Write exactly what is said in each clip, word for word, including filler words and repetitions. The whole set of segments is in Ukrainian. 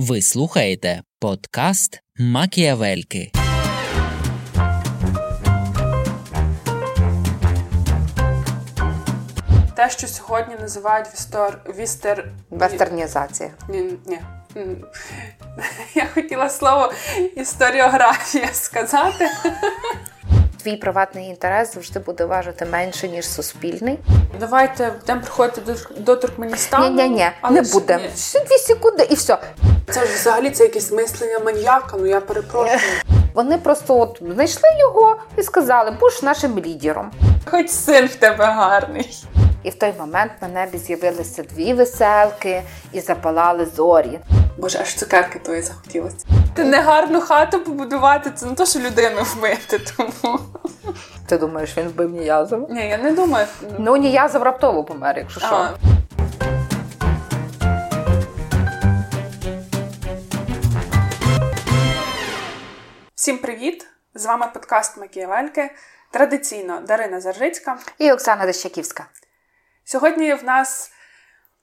Ви слухаєте подкаст «Макіявельки». Те, що сьогодні називають вістер... вістер... Вестернізація. Ні, ні. Я хотіла слово «історіографія» сказати. Твій приватний інтерес завжди буде важити менше, ніж суспільний. Давайте будемо приходити до, до Туркменістану. Ні-ні-ні, не будемо. Дві секунди і все. Це ж взагалі це якесь мислення маньяка, ну я перепрошую. Вони просто от знайшли його і сказали, будеш нашим лідером. Хоч син в тебе гарний. І в той момент на небі з'явилися дві веселки і запалали зорі. Боже, аж цукерки твої захотілося. Ти не гарну хату побудувати, це не то, що людину вбити, тому... Ти думаєш, він вбив Ніязова? Ні, я не думаю. Ну, Ніязов раптово помер, якщо що. А. Всім привіт! З вами подкаст «Макіявельки». Традиційно Дарина Заржицька і Оксана Дещаківська. Сьогодні в нас...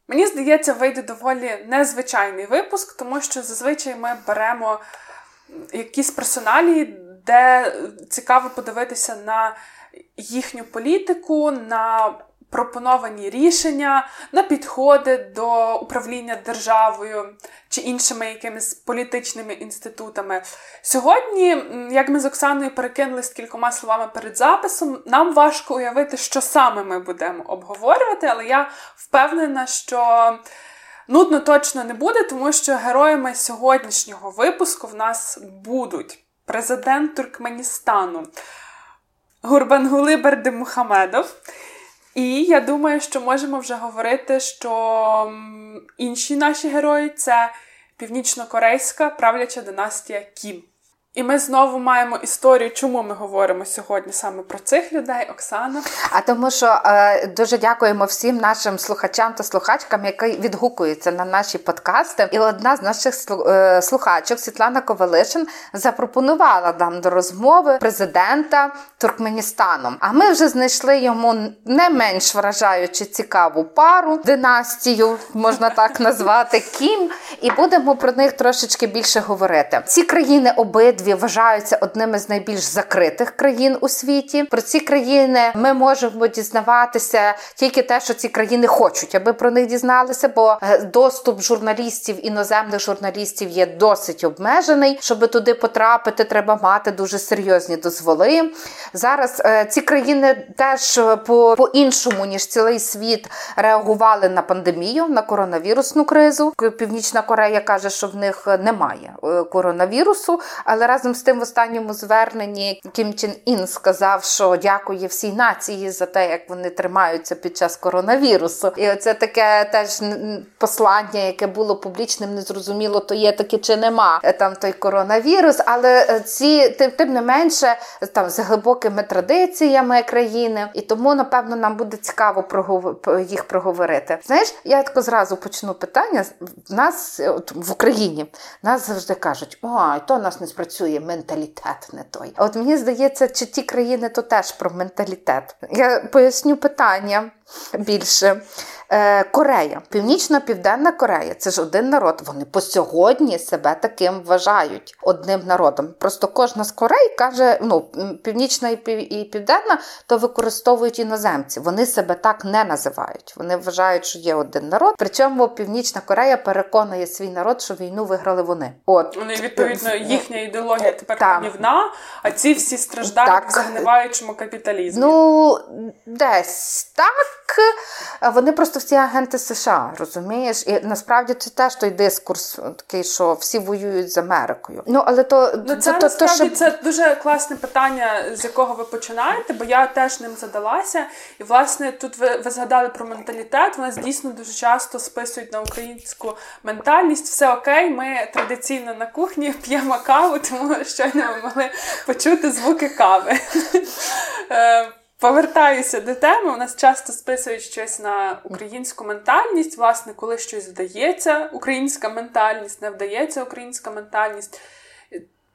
Мені здається, вийде доволі незвичайний випуск, тому що зазвичай ми беремо якісь персоналії, де цікаво подивитися на їхню політику, на пропоновані рішення, на підходи до управління державою чи іншими якимись політичними інститутами. Сьогодні, як ми з Оксаною перекинулись кількома словами перед записом, нам важко уявити, що саме ми будемо обговорювати, але я впевнена, що нудно точно не буде, тому що героями сьогоднішнього випуску в нас будуть президент Туркменістану Гурбангули Бердимухамедов. І я думаю, що можемо вже говорити, що інші наші герої – це північнокорейська правляча династія Кім. І ми знову маємо історію, чому ми говоримо сьогодні саме про цих людей, Оксана. А тому що е, дуже дякуємо всім нашим слухачам та слухачкам, які відгукуються на наші подкасти. І одна з наших слухачок, Світлана Ковалишин, запропонувала нам до розмови президента Туркменістану. А ми вже знайшли йому не менш вражаючи цікаву пару, династію, можна так назвати, Кім. І будемо про них трошечки більше говорити. Ці країни обидві вважаються одними з найбільш закритих країн у світі. Про ці країни ми можемо дізнаватися тільки те, що ці країни хочуть, аби про них дізналися, бо доступ журналістів, іноземних журналістів є досить обмежений. Щоб туди потрапити, треба мати дуже серйозні дозволи. Зараз е, ці країни теж по, по-іншому, ніж цілий світ, реагували на пандемію, на коронавірусну кризу. Північна Корея каже, що в них немає коронавірусу, але разом з тим в останньому зверненні Кім Чен Ин сказав, що дякує всій нації за те, як вони тримаються під час коронавірусу. І оце таке теж послання, яке було публічним, незрозуміло, то є таке чи нема там той коронавірус. Але ці, тим, тим не менше, там з глибокими традиціями країни. І тому, напевно, нам буде цікаво прогов... їх проговорити. Знаєш, я тако зразу почну питання. Нас в Україні, нас завжди кажуть, ой, то нас не спрацює, менталітет не той. А от мені здається, чи ті країни то теж про менталітет. Я поясню питання більше. Корея, Північна-Південна Корея, це ж один народ. Вони по сьогодні себе таким вважають, одним народом. Просто кожна з Корей каже, ну, Північна і Південна, то використовують іноземці. Вони себе так не називають. Вони вважають, що є один народ. Причому Північна Корея переконує свій народ, що війну виграли вони. От. Вони, відповідно, їхня ідеологія тепер панівна, а ці всі страждають так. В загниваючому капіталізмі. Ну, десь так. Вони просто всі агенти США, розумієш? І насправді це теж той дискурс такий, що всі воюють з Америкою. Ну, але то... Ну, це, то, то, то, що... це дуже класне питання, з якого ви починаєте, бо я теж ним задалася. І, власне, тут ви, ви згадали про менталітет. У нас дійсно дуже часто списують на українську ментальність. Все окей, ми традиційно на кухні п'ємо каву, тому щойно ми могли почути звуки кави. Повертаюся до теми, у нас часто списують щось на українську ментальність, власне, коли щось вдається, українська ментальність, не вдається українська ментальність.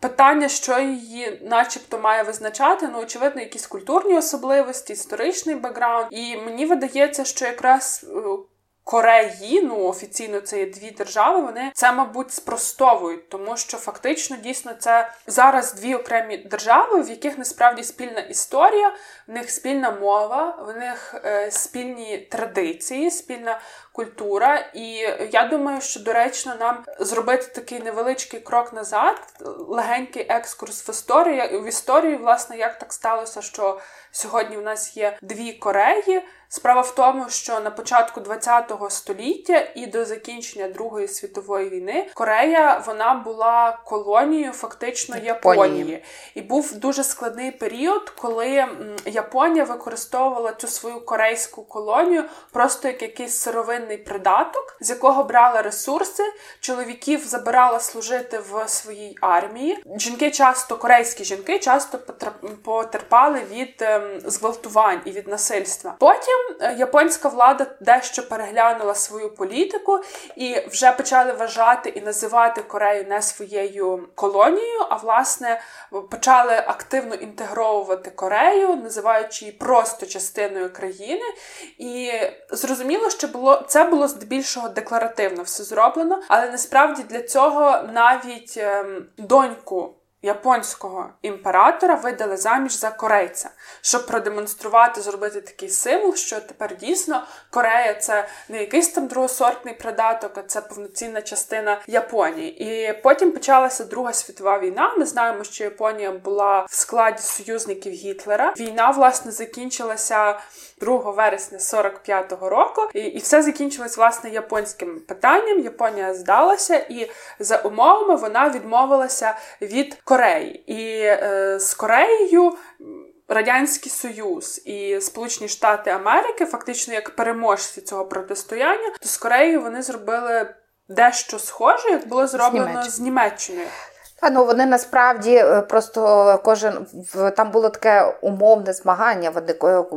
Питання, що її начебто має визначати, ну, очевидно, якісь культурні особливості, історичний бекграунд. І мені видається, що якраз Кореї, ну офіційно це є дві держави, вони це, мабуть, спростовують, тому що фактично дійсно це зараз дві окремі держави, в яких насправді спільна історія, в них спільна мова, в них е, спільні традиції, спільна культура. І я думаю, що доречно нам зробити такий невеличкий крок назад, легенький екскурс в історію, в історію, власне, як так сталося, що сьогодні в нас є дві Кореї. Справа в тому, що на початку ХХ століття і до закінчення Другої світової війни Корея, вона була колонією фактично Японії. Японії. І був дуже складний період, коли Японія використовувала цю свою корейську колонію просто як якийсь сировинний придаток, з якого брала ресурси, чоловіків забирала служити в своїй армії. Жінки часто, корейські жінки, часто потерпали від зґвалтувань і від насильства. Потім японська влада дещо переглянула свою політику і вже почали вважати і називати Корею не своєю колонією, а, власне, почали активно інтегровувати Корею, називаючи її просто частиною країни. І зрозуміло, що було, це було здебільшого декларативно все зроблено, але насправді для цього навіть ем, доньку японського імператора видали заміж за корейця, щоб продемонструвати, зробити такий символ, що тепер дійсно Корея – це не якийсь там другосортний придаток, а це повноцінна частина Японії. І потім почалася Друга світова війна. Ми знаємо, що Японія була в складі союзників Гітлера. Війна, власне, закінчилася другого вересня сорок п'ятого року, і, і все закінчилось, власне, японським питанням. Японія здалася, і за умовами вона відмовилася від Кореї. І е, з Кореєю Радянський Союз і Сполучені Штати Америки, фактично як переможці цього протистояння, то з Кореєю вони зробили дещо схоже, як було зроблено з Німеччиною. З Німеччиною. А, ну, вони насправді просто кожен... Там було таке умовне змагання.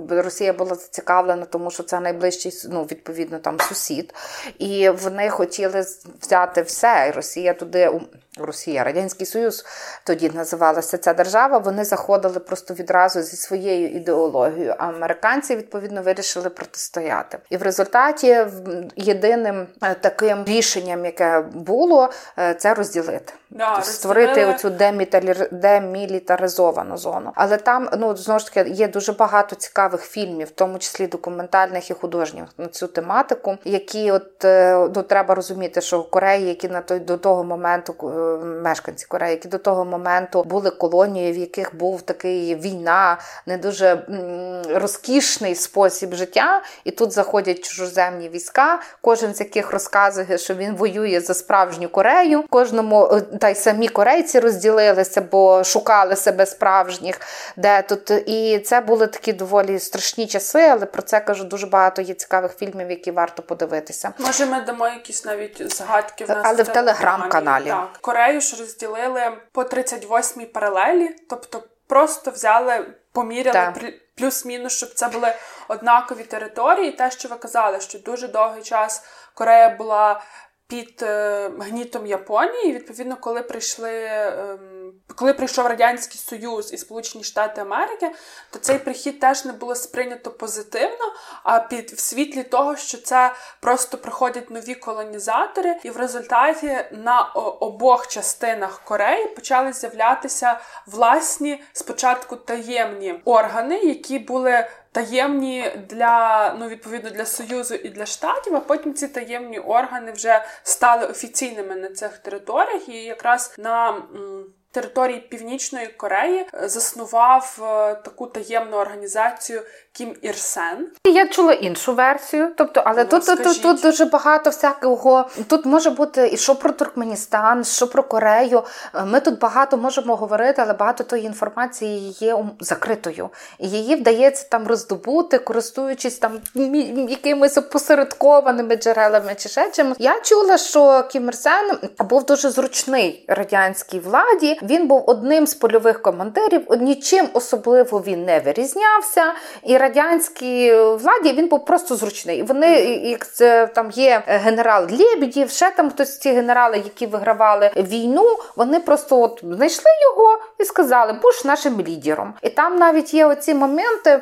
Росія була зацікавлена, тому що це найближчий, ну, відповідно, там, сусід. І вони хотіли взяти все. І Росія туди... Росія, Радянський Союз тоді називалася ця держава, вони заходили просто відразу зі своєю ідеологією, а американці, відповідно, вирішили протистояти. І в результаті єдиним таким рішенням, яке було, це розділити. Да, створити оцю демілітар... демілітаризовану зону. Але там, ну, знову ж таки, є дуже багато цікавих фільмів, в тому числі документальних і художніх на цю тематику, які от, ну, треба розуміти, що в Кореї, які на той, до того моменту мешканці Кореї, які до того моменту були колонією, в яких був такий війна, не дуже розкішний спосіб життя, і тут заходять чужоземні війська, кожен з яких розказує, що він воює за справжню Корею, кожному, та й самі корейці розділилися, бо шукали себе справжніх, де тут, і це були такі доволі страшні часи, але про це, кажу, дуже багато є цікавих фільмів, які варто подивитися. Може, ми дамо якісь навіть згадки в нас? Але в телеграм-каналі. Так. Корею ж розділили по тридцять восьмій паралелі, тобто просто взяли, поміряли, так, плюс-мінус, щоб це були однакові території. Те, що ви казали, що дуже довгий час Корея була під гнітом Японії, і, відповідно, коли прийшли... Коли прийшов Радянський Союз і Сполучені Штати Америки, то цей прихід теж не було сприйнято позитивно, а під в світлі того, що це просто приходять нові колонізатори, і в результаті на обох частинах Кореї почали з'являтися власні, спочатку таємні органи, які були таємні для, ну, відповідно, для Союзу і для Штатів, а потім ці таємні органи вже стали офіційними на цих територіях, і якраз на території Північної Кореї заснував таку таємну організацію Кім Ір Сен. Я чула іншу версію, тобто, але ну, тут, тут, тут дуже багато всякого, тут може бути і що про Туркменістан, що про Корею, ми тут багато можемо говорити, але багато тої інформації є закритою. І її вдається там роздобути, користуючись там якимись опосередкованими джерелами чи ще чимось. Я чула, що Кім Ір Сен був дуже зручний радянській владі, Він був одним з польових командирів, нічим особливо він не вирізнявся, і радянській владі він був просто зручний. І вони, як це, там є генерал Лєбідів, ще там хтось ці генерали, які вигравали війну, вони просто от знайшли його і сказали, будь нашим лідером. І там навіть є оці моменти,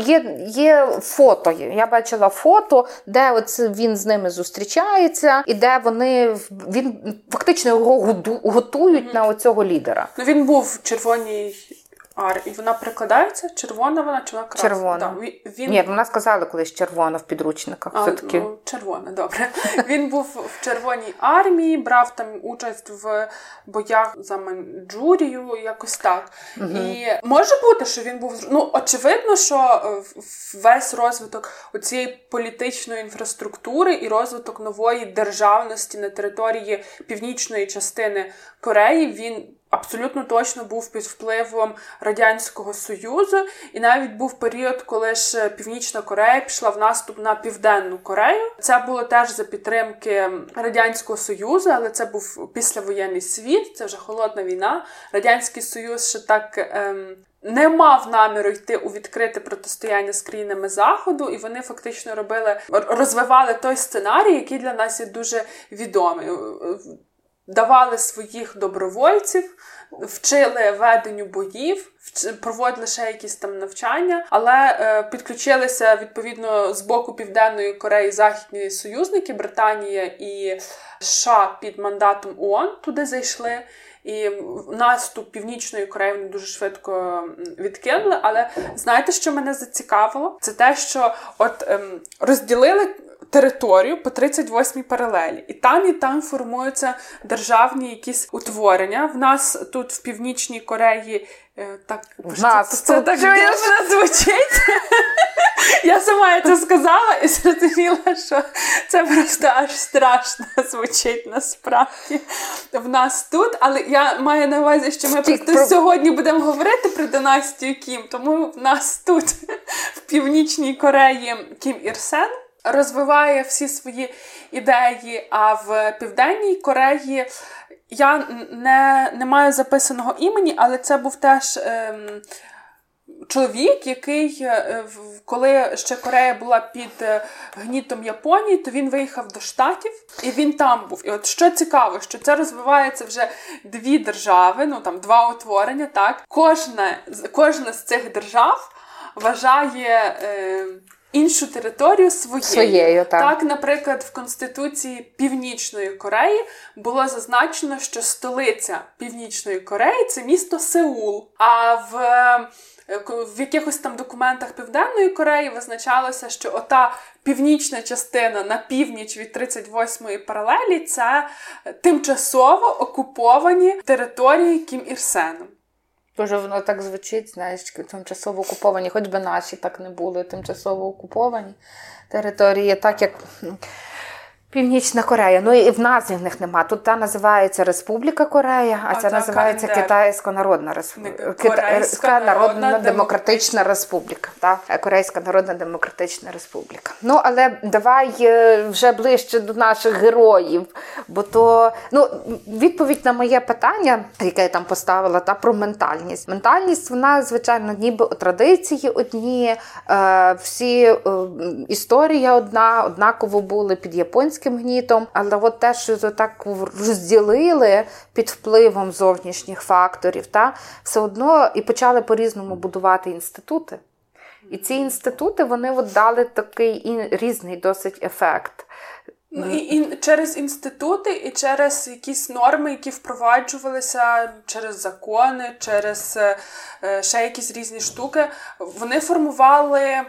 є, є фото, я бачила фото, де от він з ними зустрічається, і де вони, він фактично його готують mm-hmm. на оцього лідера. Ну він був в червоній Ар, і вона прикладається? Червона вона чи вона красна? Червона. Да. Він... Ні, вона сказала колись червона в підручниках. А, все-таки. Ну, червона, добре. Він був в Червоній армії, брав там участь в боях за Маньчжурію, якось так. Угу. І може бути, що він був... Ну, очевидно, що весь розвиток цієї політичної інфраструктури і розвиток нової державності на території північної частини Кореї, він... абсолютно точно був під впливом Радянського Союзу, і навіть був період, коли ж Північна Корея пішла в наступ на Південну Корею. Це було теж за підтримки Радянського Союзу, але це був післявоєнний світ, це вже холодна війна. Радянський Союз ще так... Ем... не мав наміру йти у відкрите протистояння з країнами Заходу, і вони фактично робили, розвивали той сценарій, який для нас є дуже відомий. Давали своїх добровольців, вчили веденню боїв, проводили ще якісь там навчання, але е, підключилися, відповідно, з боку Південної Кореї західні союзники, Британія і США під мандатом ООН туди зайшли. І наступ Північної Кореї вони дуже швидко відкинули. Але знаєте, що мене зацікавило? Це те, що от ем, розділили територію по тридцять восьмій паралелі. І там, і там формуються державні якісь утворення. В нас тут в Північній Кореї е, так... В нас це, це так дивно звучить. Я сама це сказала і зрозуміла, що це просто аж страшно звучить насправді в нас тут. Але я маю на увазі, що ми просто про... сьогодні будемо говорити про династію Кім, тому в нас тут, в Північній Кореї, Кім Ір Сен розвиває всі свої ідеї, а в Південній Кореї я не, не маю записаного імені, але це був теж... Ем, чоловік, який, коли ще Корея була під гнітом Японії, то він виїхав до Штатів, і він там був. І от що цікаво, що це розвивається вже дві держави, ну там два утворення, так. Кожна, кожна з цих держав вважає... Е, іншу територію своєю. Своєю, так. Так, наприклад, в Конституції Північної Кореї було зазначено, що столиця Північної Кореї – це місто Сеул. А в, в якихось там документах Південної Кореї визначалося, що ота північна частина на північ від тридцять восьмої паралелі – це тимчасово окуповані території Кім Ір Сеном. Дуже воно так звучить, знаєш, тимчасово окуповані, хоч би наші так не були, тимчасово окуповані території, так як Північна Корея. Ну і в назві в них нема. Тут та називається Республіка Корея, а, а ця називається КНДР. Китайська Народна Республіка. Корейська Народна Демократична Республіка. Та? Корейська Народна Демократична Республіка. Ну, але давай вже ближче до наших героїв. Бо то, ну, відповідь на моє питання, яке я там поставила, та про ментальність. Ментальність, вона, звичайно, ніби традиції одні, всі історія одна, однаково були під японським гнітом, але от те, що так розділили під впливом зовнішніх факторів, та все одно і почали по-різному будувати інститути. І ці інститути, вони от дали такий різний досить ефект. Ну, і, і через інститути, і через якісь норми, які впроваджувалися, через закони, через е, ще якісь різні штуки, вони формували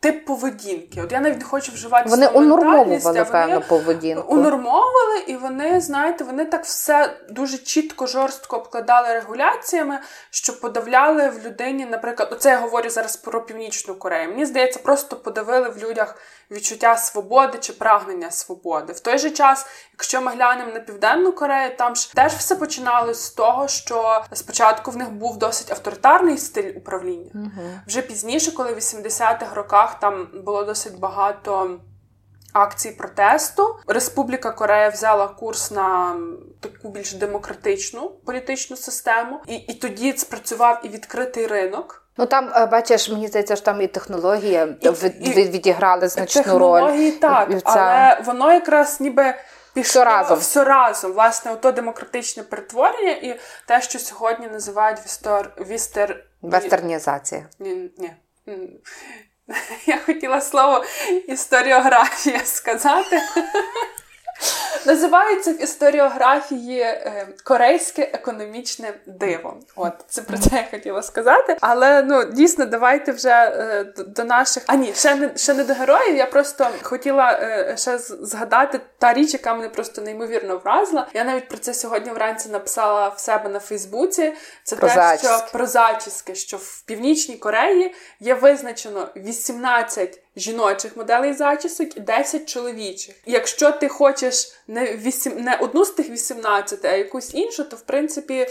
тип поведінки. От я навіть не хочу вживати слово ментальність. Вони унормовували, певно, поведінку. Унормовували, і вони, знаєте, вони так все дуже чітко, жорстко обкладали регуляціями, що подавляли в людині, наприклад, оце я говорю зараз про Північну Корею. Мені здається, просто подавили в людях відчуття свободи чи прагнення свободи. В той же час, якщо ми глянемо на Південну Корею, там ж теж все починалось з того, що спочатку в них був досить авторитарний стиль управління. Угу. Вже пізніше, коли в вісімдесятих роках там було досить багато акцій протесту. Республіка Корея взяла курс на таку більш демократичну політичну систему. І, і тоді спрацював і відкритий ринок. Ну там, бачиш, мені здається, що там і технологія і, від, і, відіграли значну технології, роль. Технології, так, і, і це... але воно якраз ніби... Пішло все разом. Все разом. Власне, ото демократичне перетворення і те, що сьогодні називають вістер... вістер... Вестернізація. Ні, ні. Я хотіла слово історіографія сказати. Називається в історіографії корейське економічне диво. От, це про це я хотіла сказати. Але, ну, дійсно, давайте вже до наших... А ні, ще не, ще не до героїв. Я просто хотіла ще згадати та річ, яка мене просто неймовірно вразила. Я навіть про це сьогодні вранці написала в себе на Фейсбуці. Це про те, зачіски. що про зачіски, що в Північній Кореї є визначено вісімнадцять жіночих моделей зачісок і десять чоловічих. І якщо ти хочеш не, вісім, не одну з тих вісімнадцяти, а якусь іншу, то, в принципі,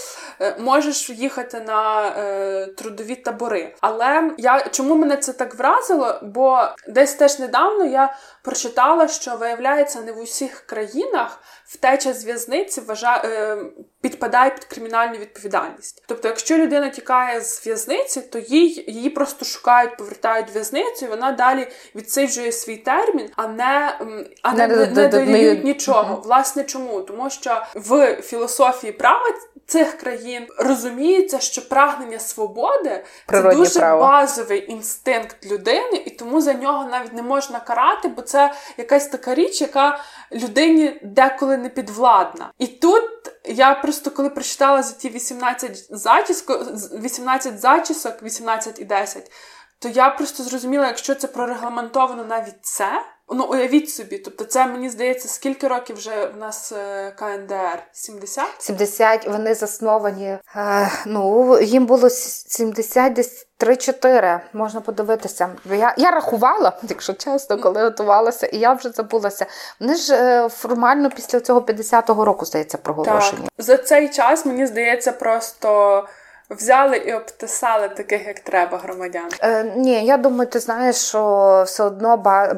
можеш їхати на е, трудові табори. Але я, чому мене це так вразило? Бо десь теж недавно я прочитала, що, виявляється, не в усіх країнах втеча з в'язниці вважає, е, підпадає під кримінальну відповідальність. Тобто, якщо людина тікає з в'язниці, то їй, її просто шукають, повертають в в'язницю, і вона далі відсиджує свій термін, а не, а не, не, не дорівнюють нічого. Uh-huh. Власне, чому? Тому що в філософії права цих країн розуміється, що прагнення свободи – це дуже право. Базовий інстинкт людини, і тому за нього навіть не можна карати, бо це якась така річ, яка людині деколи не підвладна. І тут я просто, коли прочитала за ті вісімнадцять зачісок, вісімнадцять зачісок, вісімнадцять і десять, то я просто зрозуміла, якщо це прорегламентовано навіть це, ну, уявіть собі, тобто це, мені здається, скільки років вже в нас КНДР? сімдесят? сімдесят, вони засновані, е, ну, їм було сімдесят, десь три-чотири, можна подивитися. Я, я рахувала, якщо чесно, коли готувалася, і я вже забулася. Вони ж е, формально після цього п'ятдесятого року, здається, проголошені. Так. За цей час, мені здається, просто... Взяли і обтисали таких, як треба, громадян. Е, ні, я думаю, ти знаєш, що все одно ба...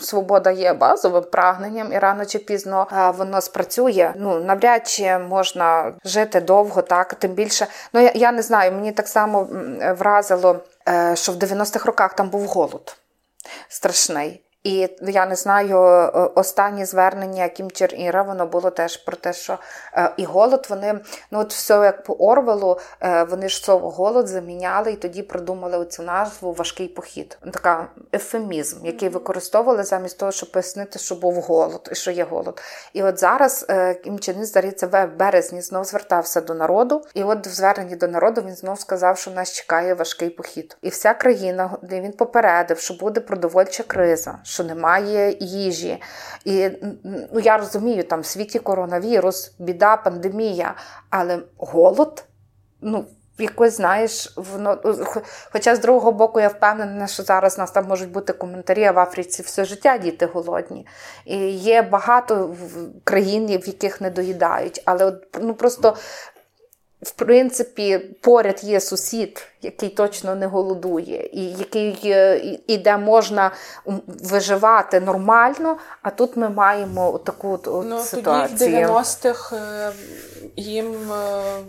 свобода є базовим прагненням, і рано чи пізно е, воно спрацює. Ну, навряд чи можна жити довго, так, тим більше. Ну, я, я не знаю, мені так само вразило, е, що в дев'яностих роках там був голод страшний. І я не знаю, останнє звернення Кім Чен Іра, воно було теж про те, що е, і голод, вони, ну от все як по Орвелу, е, вони ж слово голод заміняли і тоді придумали оцю назву важкий похід. Така ефемізм, який використовували замість того, щоб пояснити, що був голод і що є голод. І от зараз е, Кім Чен Ір, здається, в березні знов звертався до народу, і от в зверненні до народу він знов сказав, що нас чекає важкий похід. І вся країна, де він попередив, що буде продовольча криза, що немає їжі. І, ну, я розумію, там в світі коронавірус, біда, пандемія, але голод, ну, якось, знаєш, воно... Хоча, з другого боку, я впевнена, що зараз у нас там можуть бути коментарі, а в Африці все життя діти голодні. І є багато країн, в яких не доїдають. Але, от, ну, просто... В принципі, поряд є сусід, який точно не голодує, і який і де можна виживати нормально, а тут ми маємо таку от, от ну, ситуацію. Ну, тоді в дев'яностих їм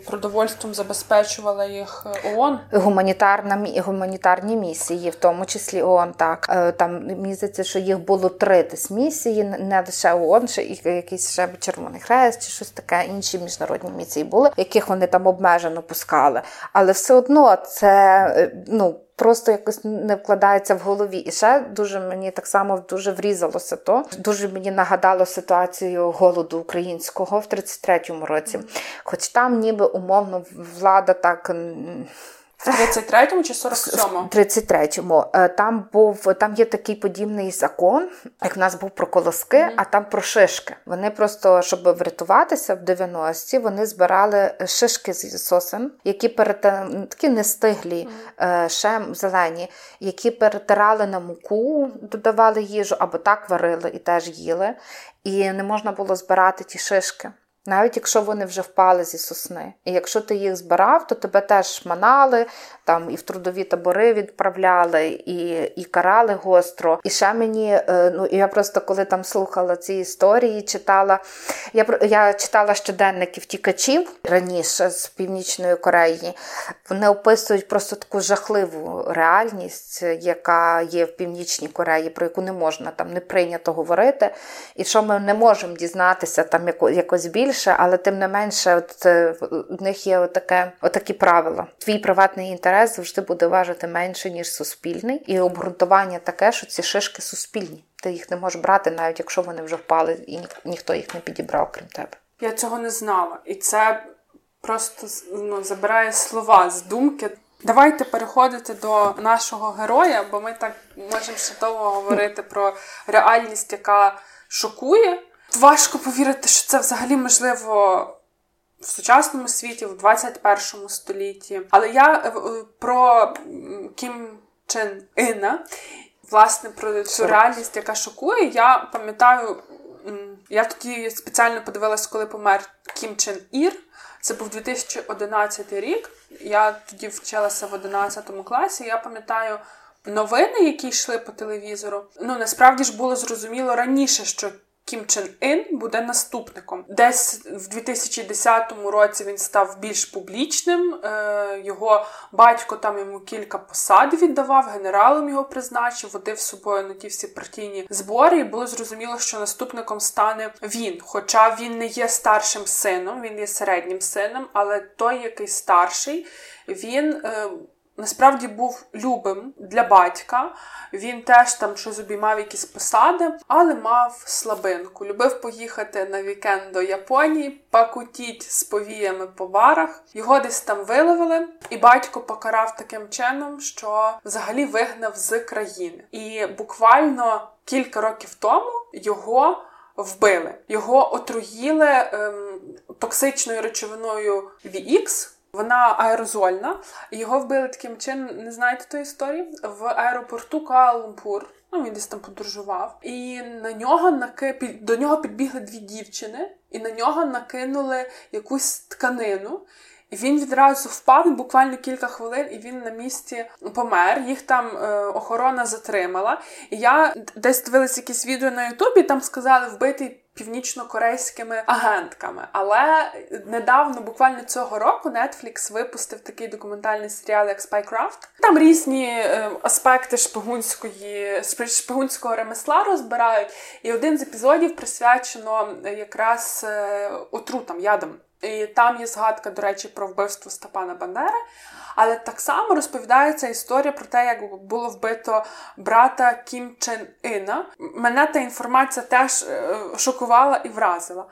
продовольством забезпечувала їх ООН? Гуманітарна, гуманітарні місії, в тому числі ООН, так. Там, мені здається, що їх було три десь місії, не лише ООН, ще якийсь ще Червоний Хрест, чи щось таке, інші міжнародні місії були, яких вони там обмежено пускали. Але все одно це, ну, просто якось не вкладається в голові. І ще дуже мені так само дуже врізалося то. Дуже мені нагадало ситуацію голоду українського в тридцять третьому році. Хоч там ніби умовно влада так... В тридцять третьому чи сорок сьомому? В тридцять третьому. Там був, там є такий подібний закон, як в нас був про колоски, mm-hmm. а там про шишки. Вони просто, щоб врятуватися в дев'яності, вони збирали шишки з сосен, які перетирали, такі нестиглі, mm-hmm. ще зелені, які перетирали на муку, додавали їжу, або так варили і теж їли. І не можна було збирати ті шишки. навіть якщо вони вже впали зі сосни. І якщо ти їх збирав, то тебе теж манали, там і в трудові табори відправляли, і, і карали гостро. І ще мені, ну я просто коли там слухала ці історії, читала, я, я читала щоденники втікачів раніше з Північної Кореї. Вони описують просто таку жахливу реальність, яка є в Північній Кореї, про яку не можна, там не прийнято говорити, і що ми не можемо дізнатися там якось більше, але тим не менше от, в них є отаке, отакі правила. Твій приватний інтерес завжди буде важити менше, ніж суспільний, і обґрунтування таке, що ці шишки суспільні. Ти їх не можеш брати, навіть якщо вони вже впали, і ніх, ніхто їх не підібрав, крім тебе. Я цього не знала, і це просто ну, забирає слова з думки. Давайте переходити до нашого героя, бо ми так можемо ще довго говорити про реальність, яка шокує. Важко повірити, що це взагалі можливо в сучасному світі, в двадцять першому столітті. Але я про Кім Чен Ина, власне, про цю реальність, яка шокує, я пам'ятаю, я тоді спеціально подивилась, коли помер Кім Чен Ір. Це був дві тисячі одинадцятий рік, я тоді вчилася в одинадцятому класі, я пам'ятаю новини, які йшли по телевізору. Ну, насправді ж було зрозуміло раніше, що Кім Чен Ин буде наступником. Десь в дві тисячі десятому році він став більш публічним, його батько там йому кілька посад віддавав, генералом його призначив, водив з собою на ті всі партійні збори, і було зрозуміло, що наступником стане він. Хоча він не є старшим сином, він є середнім сином, але той, який старший, він... Насправді був любим для батька, він теж там щось обіймав якісь посади, але мав слабинку. Любив поїхати на вікенд до Японії, пакутіть з повіями по барах. Його десь там виловили, і батько покарав таким чином, що взагалі вигнав з країни. І буквально кілька років тому його вбили. Його отруїли ем, токсичною речовиною ві ікс, вона аерозольна, його вбили таким чином, не знаєте тої історії, в аеропорту Куала-Лумпур. Ну, він десь там подорожував. І на нього наки... до нього підбігли дві дівчини, і на нього накинули якусь тканину. І він відразу впав, буквально кілька хвилин, і він на місці помер. Їх там е, охорона затримала. І я десь дивилась якісь відео на Ютубі, там сказали вбитий північнокорейськими агентками. Але недавно, буквально цього року, Netflix випустив такий документальний серіал як «Спайкрафт». Там різні е, аспекти шпигунської, шпигунського ремесла розбирають. І один з епізодів присвячено якраз е, отрутам, ядам. І там є згадка, до речі, про вбивство Степана Бандери, але так само розповідається історія про те, як було вбито брата Кім Чен Ина. Мене та інформація теж шокувала і вразила.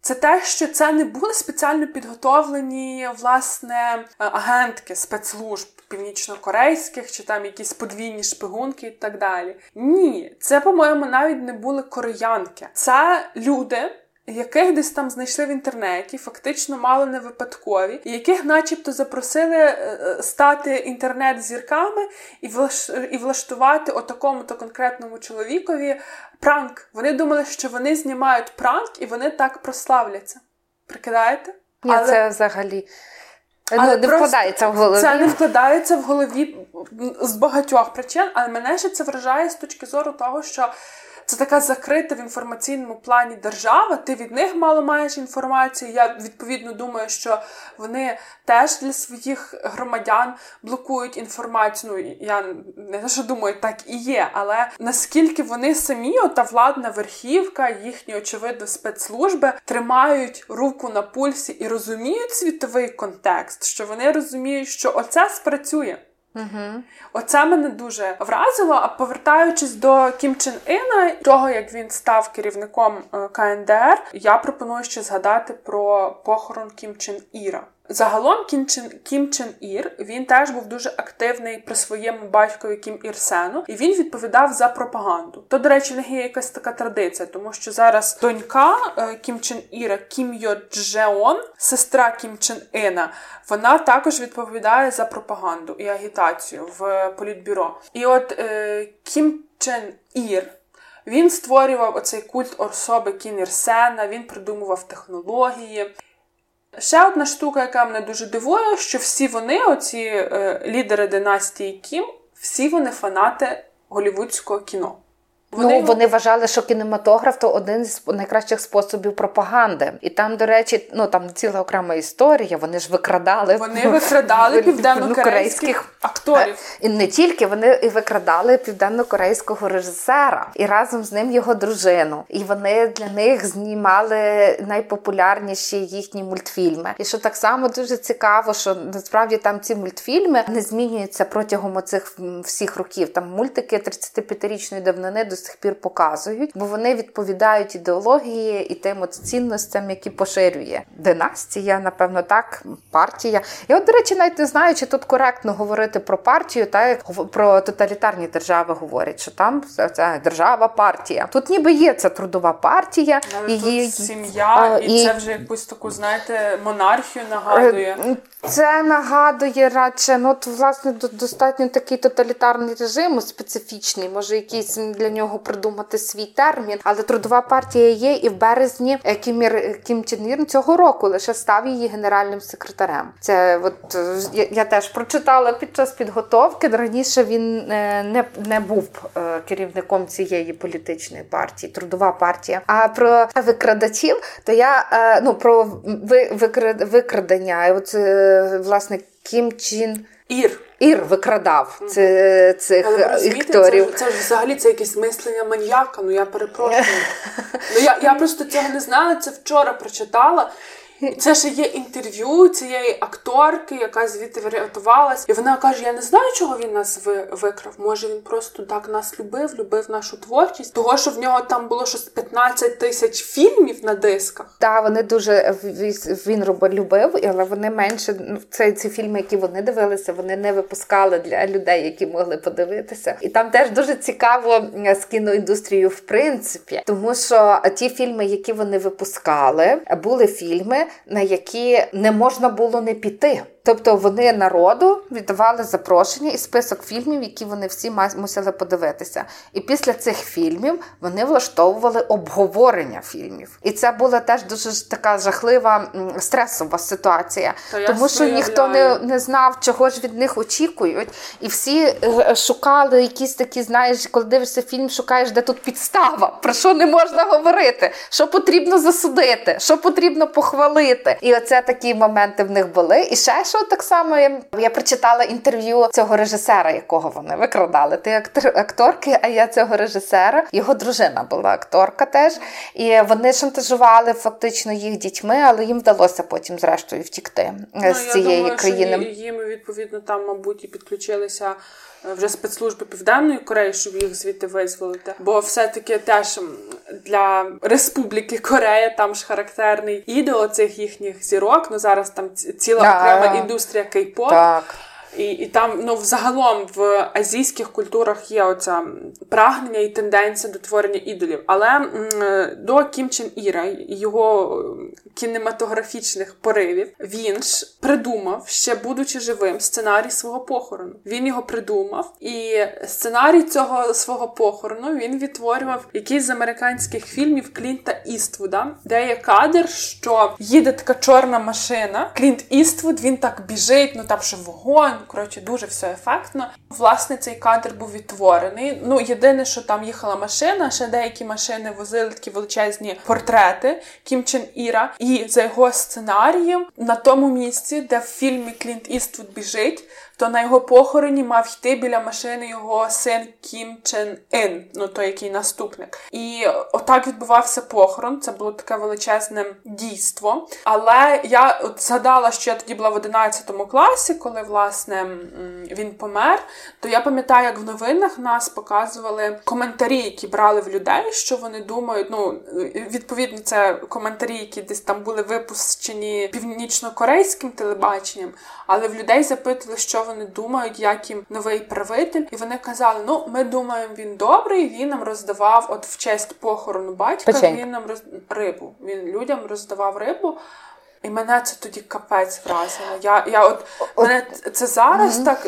Це те, що це не були спеціально підготовлені, власне, агентки спецслужб північнокорейських, чи там якісь подвійні шпигунки і так далі. Ні, це, по-моєму, навіть не були кореянки. Це люди, яких десь там знайшли в інтернеті, фактично мало не випадкові, і яких начебто запросили стати інтернет-зірками і, влаш... і влаштувати отакому-то конкретному чоловікові пранк. Вони думали, що вони знімають пранк, і вони так прославляться. Прикидаєте? Ні, але... це взагалі... Але не вкладається в голові. Це не вкладається в голові з багатьох причин, але мене ще це вражає з точки зору того, що це така закрита в інформаційному плані держава, ти від них мало маєш інформацію. Я, відповідно, думаю, що вони теж для своїх громадян блокують інформацію. Ну, я не те, що думаю, так і є, але наскільки вони самі, ота владна верхівка, їхні, очевидно, спецслужби, тримають руку на пульсі і розуміють світовий контекст, що вони розуміють, що оце спрацює. Угу. Оце мене дуже вразило, а повертаючись до Кім Чен Ина, того, як він став керівником ка ен де ер, я пропоную ще згадати про похорон Кім Чен Іра. Загалом Кім Чен, Кім Чен Ір, він теж був дуже активний при своєму батькові Кім Ір Сену, і він відповідав за пропаганду. То, до речі, в них є якась така традиція, тому що зараз донька Кім Чен Іра, Кім Йо Чжон, сестра Кім Чен Ина, вона також відповідає за пропаганду і агітацію в політбюро. І от е, Кім Чен Ір, Він створював оцей культ особи Кім Ір Сена, він придумував технології. Ще одна штука, яка мене дуже дивує, що всі вони, оці е, лідери династії Кім, всі вони фанати голлівудського кіно. Вони... Ну, вони вважали, що кінематограф – то один з найкращих способів пропаганди. І там, до речі, ну там ціла окрема історія, вони ж викрадали... Вони викрадали південнокорейських акторів. І не тільки, вони і викрадали південнокорейського режисера. І разом з ним його дружину. І вони для них знімали найпопулярніші їхні мультфільми. І що так само дуже цікаво, що насправді там ці мультфільми не змінюються протягом оцих всіх років. Там мультики тридцятип'ятирічної давнини до сих пір показують, бо вони відповідають ідеології і тим от цінностям, які поширює династія, напевно, так, партія. Я от, до речі, навіть не знаю, чи тут коректно говорити про партію, та як про тоталітарні держави говорять, що там ця держава-партія. Тут ніби є ця трудова партія. Але її... тут сім'я, і, і це вже якусь таку, знаєте, монархію нагадує. Це нагадує радше, ну, от, власне, достатньо такий тоталітарний режим, специфічний, може, якийсь для нього придумати свій термін, але трудова партія є, і в березні Кім, Ір, Кім Чен Ір цього року лише став її генеральним секретарем. Це от я, я теж прочитала під час підготовки. Раніше він не, не був керівником цієї політичної партії, трудова партія. А про викрадачів, то я ну про викрадення, і от власне Кім Чен Ір. Ір викрадав ци, цих акторів. Це, це ж взагалі це якесь мислення маньяка, ну я перепрошую. Ну, я, я просто цього не знала, це вчора прочитала. Це ще є інтерв'ю цієї акторки, яка звідти врятувалась. І вона каже, я не знаю, чого він нас викрав. Може, він просто так нас любив, любив нашу творчість. Того, що в нього там було щось п'ятнадцять тисяч фільмів на дисках. Так, вони дуже, він любив, але вони менше, це, ці фільми, які вони дивилися, вони не випускали для людей, які могли подивитися. І там теж дуже цікаво з кіноіндустрією в принципі. Тому що ті фільми, які вони випускали, були фільми, на які не можна було не піти. Тобто вони народу віддавали запрошення і список фільмів, які вони всі мусили подивитися. І після цих фільмів вони влаштовували обговорення фільмів. І це була теж дуже така жахлива, стресова ситуація. Та тому що ніхто не, не знав, чого ж від них очікують. І всі шукали якісь такі, знаєш, коли дивишся фільм, шукаєш, де тут підстава, про що не можна говорити, що потрібно засудити, що потрібно похвалити. І оце такі моменти в них були. І ще що так само я, я прочитала інтерв'ю цього режисера, якого вони викрадали. Ти актор, акторки, а я цього режисера. Його дружина була акторка теж. І вони шантажували фактично їх дітьми, але їм вдалося потім зрештою втікти ну, з цієї думаю, країни. Що їм, відповідно, там, мабуть, і підключилися вже спецслужби Південної Кореї, щоб їх звідти визволити. Бо все-таки теж для Республіки Корея там ж характерний ідол цих їхніх зірок. Ну зараз там ціла окрема індустрія кей-поп. Так. І, і там, ну, взагалом в азійських культурах є оця прагнення і тенденція до творення ідолів. Але м- до Кім Чен Іра і його кінематографічних поривів він ж придумав, ще будучи живим, сценарій свого похорону. Він його придумав, і сценарій цього свого похорону він відтворював якийсь з американських фільмів Клінта Іствуда, де є кадр, що їде така чорна машина, Клінт Іствуд, він так біжить, ну там ще вогонь, коротше, дуже все ефектно. Власне, цей кадр був відтворений. Ну, єдине, що там їхала машина, ще деякі машини возили такі величезні портрети Кім Чен Іра. І за його сценарієм, на тому місці, де в фільмі Клінт Іствуд біжить, то на його похороні мав йти біля машини його син Кім Чен Ин, ну той, який наступник. І отак відбувався похорон, це було таке величезне дійство. Але я от згадала, що я тоді була в одинадцятому класі, коли, власне, він помер, то я пам'ятаю, як в новинах нас показували коментарі, які брали в людей, що вони думають, ну, відповідно, це коментарі, які десь там були випущені північнокорейським телебаченням, але в людей запитували, що вони думають, як їм новий правитель. І вони казали, ну, ми думаємо, він добрий, він нам роздавав, от в честь похорону батька, Печень. він нам роз... рибу. Він людям роздавав рибу. І мене це тоді капець вразило. Я, я от, от... Мене це зараз mm-hmm. так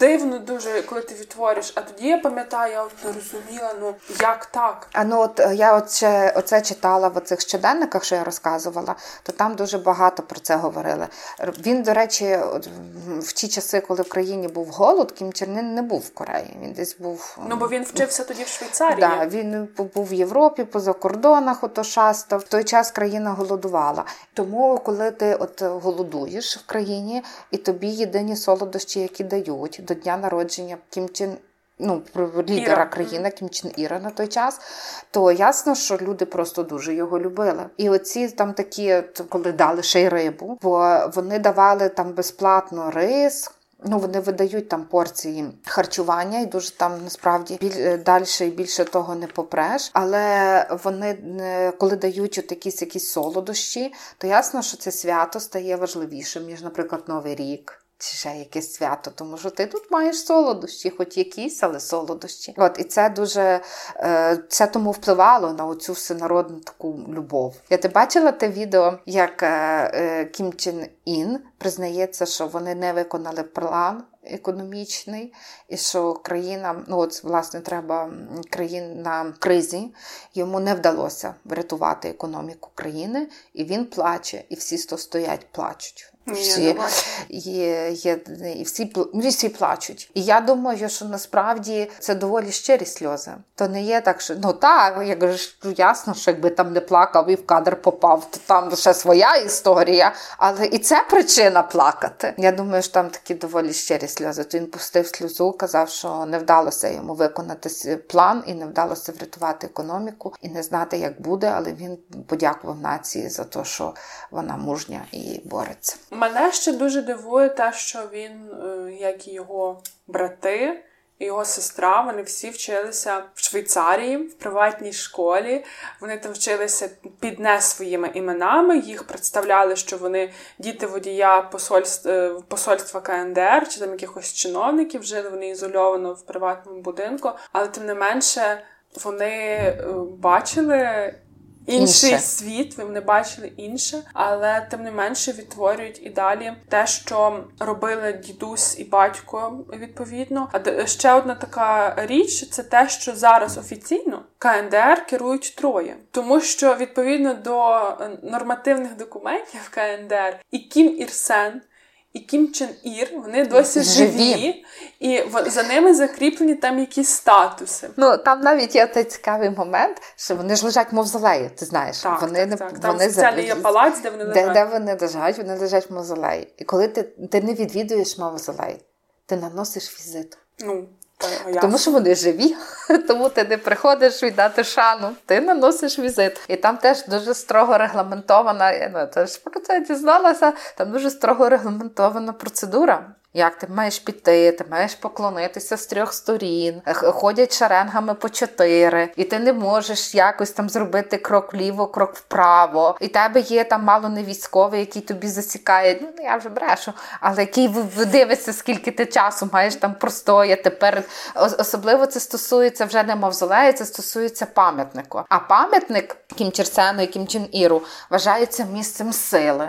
дивно дуже, коли ти відтворюєш. А тоді я пам'ятаю, я от не розуміла, ну як так? А ну от я от ще оце читала в оцих щоденниках, що я розказувала, то там дуже багато про це говорили. Він, до речі, в ті часи, коли в країні був голод, Кім Чен Ин не був в Кореї. Він десь був... Ну, бо він вчився тоді в Швейцарії. Так, да, він був в Європі, поза кордонах ото шастав. В той час країна голодувала. Тому, коли ти от голодуєш в країні, і тобі єдині солодощі, які дають до дня народження Кім Чен, ну, лідера Іра. країни, Кім Чен Іра на той час, то ясно, що люди просто дуже його любили. І оці там такі, коли дали ще й рибу, бо вони давали там безплатно рис, ну, вони видають там порції харчування і дуже там, насправді, біль, далі і більше того не попреш. Але вони, коли дають от якісь, якісь солодощі, то ясно, що це свято стає важливішим, ніж, наприклад, Новий рік. Чи ще якесь свято, тому що ти тут маєш солодощі, хоч якісь, але солодощі. От, і це дуже, це тому впливало на оцю всенародну таку любов. Я ти бачила те відео, як Кім Чен Ін признається, що вони не виконали план економічний, і що країна, ну от, власне, треба країна в кризі, йому не вдалося врятувати економіку країни, і він плаче, і всі сто стоять, плачуть. Всі, є, є, і всі, всі плачуть. І я думаю, що насправді це доволі щирі сльози. То не є так, що, ну так, я кажу, ясно, що якби там не плакав і в кадр попав, то там лише своя історія, але і це причина плакати. Я думаю, що там такі доволі щирі сльози. То він пустив сльозу, казав, що не вдалося йому виконати план, і не вдалося врятувати економіку, і не знати, як буде, але він подякував нації за те, що вона мужня і бореться. Мене ще дуже дивує те, що він, як і його брати, і його сестра, вони всі вчилися в Швейцарії, в приватній школі. Вони там вчилися під не своїми іменами, їх представляли, що вони діти водія посольства, посольства ка ен де ер, чи там якихось чиновників, жили вони ізольовано в приватному будинку. Але тим не менше, вони бачили... Інший інше. Світ, ви не бачили інше, але тим не менше відтворюють і далі те, що робили дідусь і батько, відповідно. А ще одна така річ, це те, що зараз офіційно ка ен де ер керують троє. Тому що, відповідно до нормативних документів ка ен де ер, і Кім Ір Сен, і Кім Чен Ір, вони досі живі. живі, і за ними закріплені там якісь статуси. Ну, там навіть є той цікавий момент, що вони ж лежать в мавзолеї, ти знаєш. Так, вони, так, так. Вони там спеціальний є палац, де вони лежать. Де, де вони лежать, вони лежать в мавзолеї. І коли ти, ти не відвідуєш мавзолей, ти наносиш візит. Ну, Та, тому що вони живі, тому ти не приходиш віддати шану, ти наносиш візит. І там теж дуже строго регламентована, я ну, теж про це дізналася, там дуже строго регламентована процедура. Як ти маєш піти, ти маєш поклонитися з трьох сторін, ходять шеренгами по чотири, і ти не можеш якось там зробити крок вліво, крок вправо, і тебе є там мало не військовий, який тобі засікає, ну я вже брешу, але який дивиться, скільки ти часу маєш там простояти перед. Особливо це стосується вже не мавзолею, це стосується пам'ятнику. А пам'ятник Кім Чен Ину і Кім Чен Іру вважається місцем сили.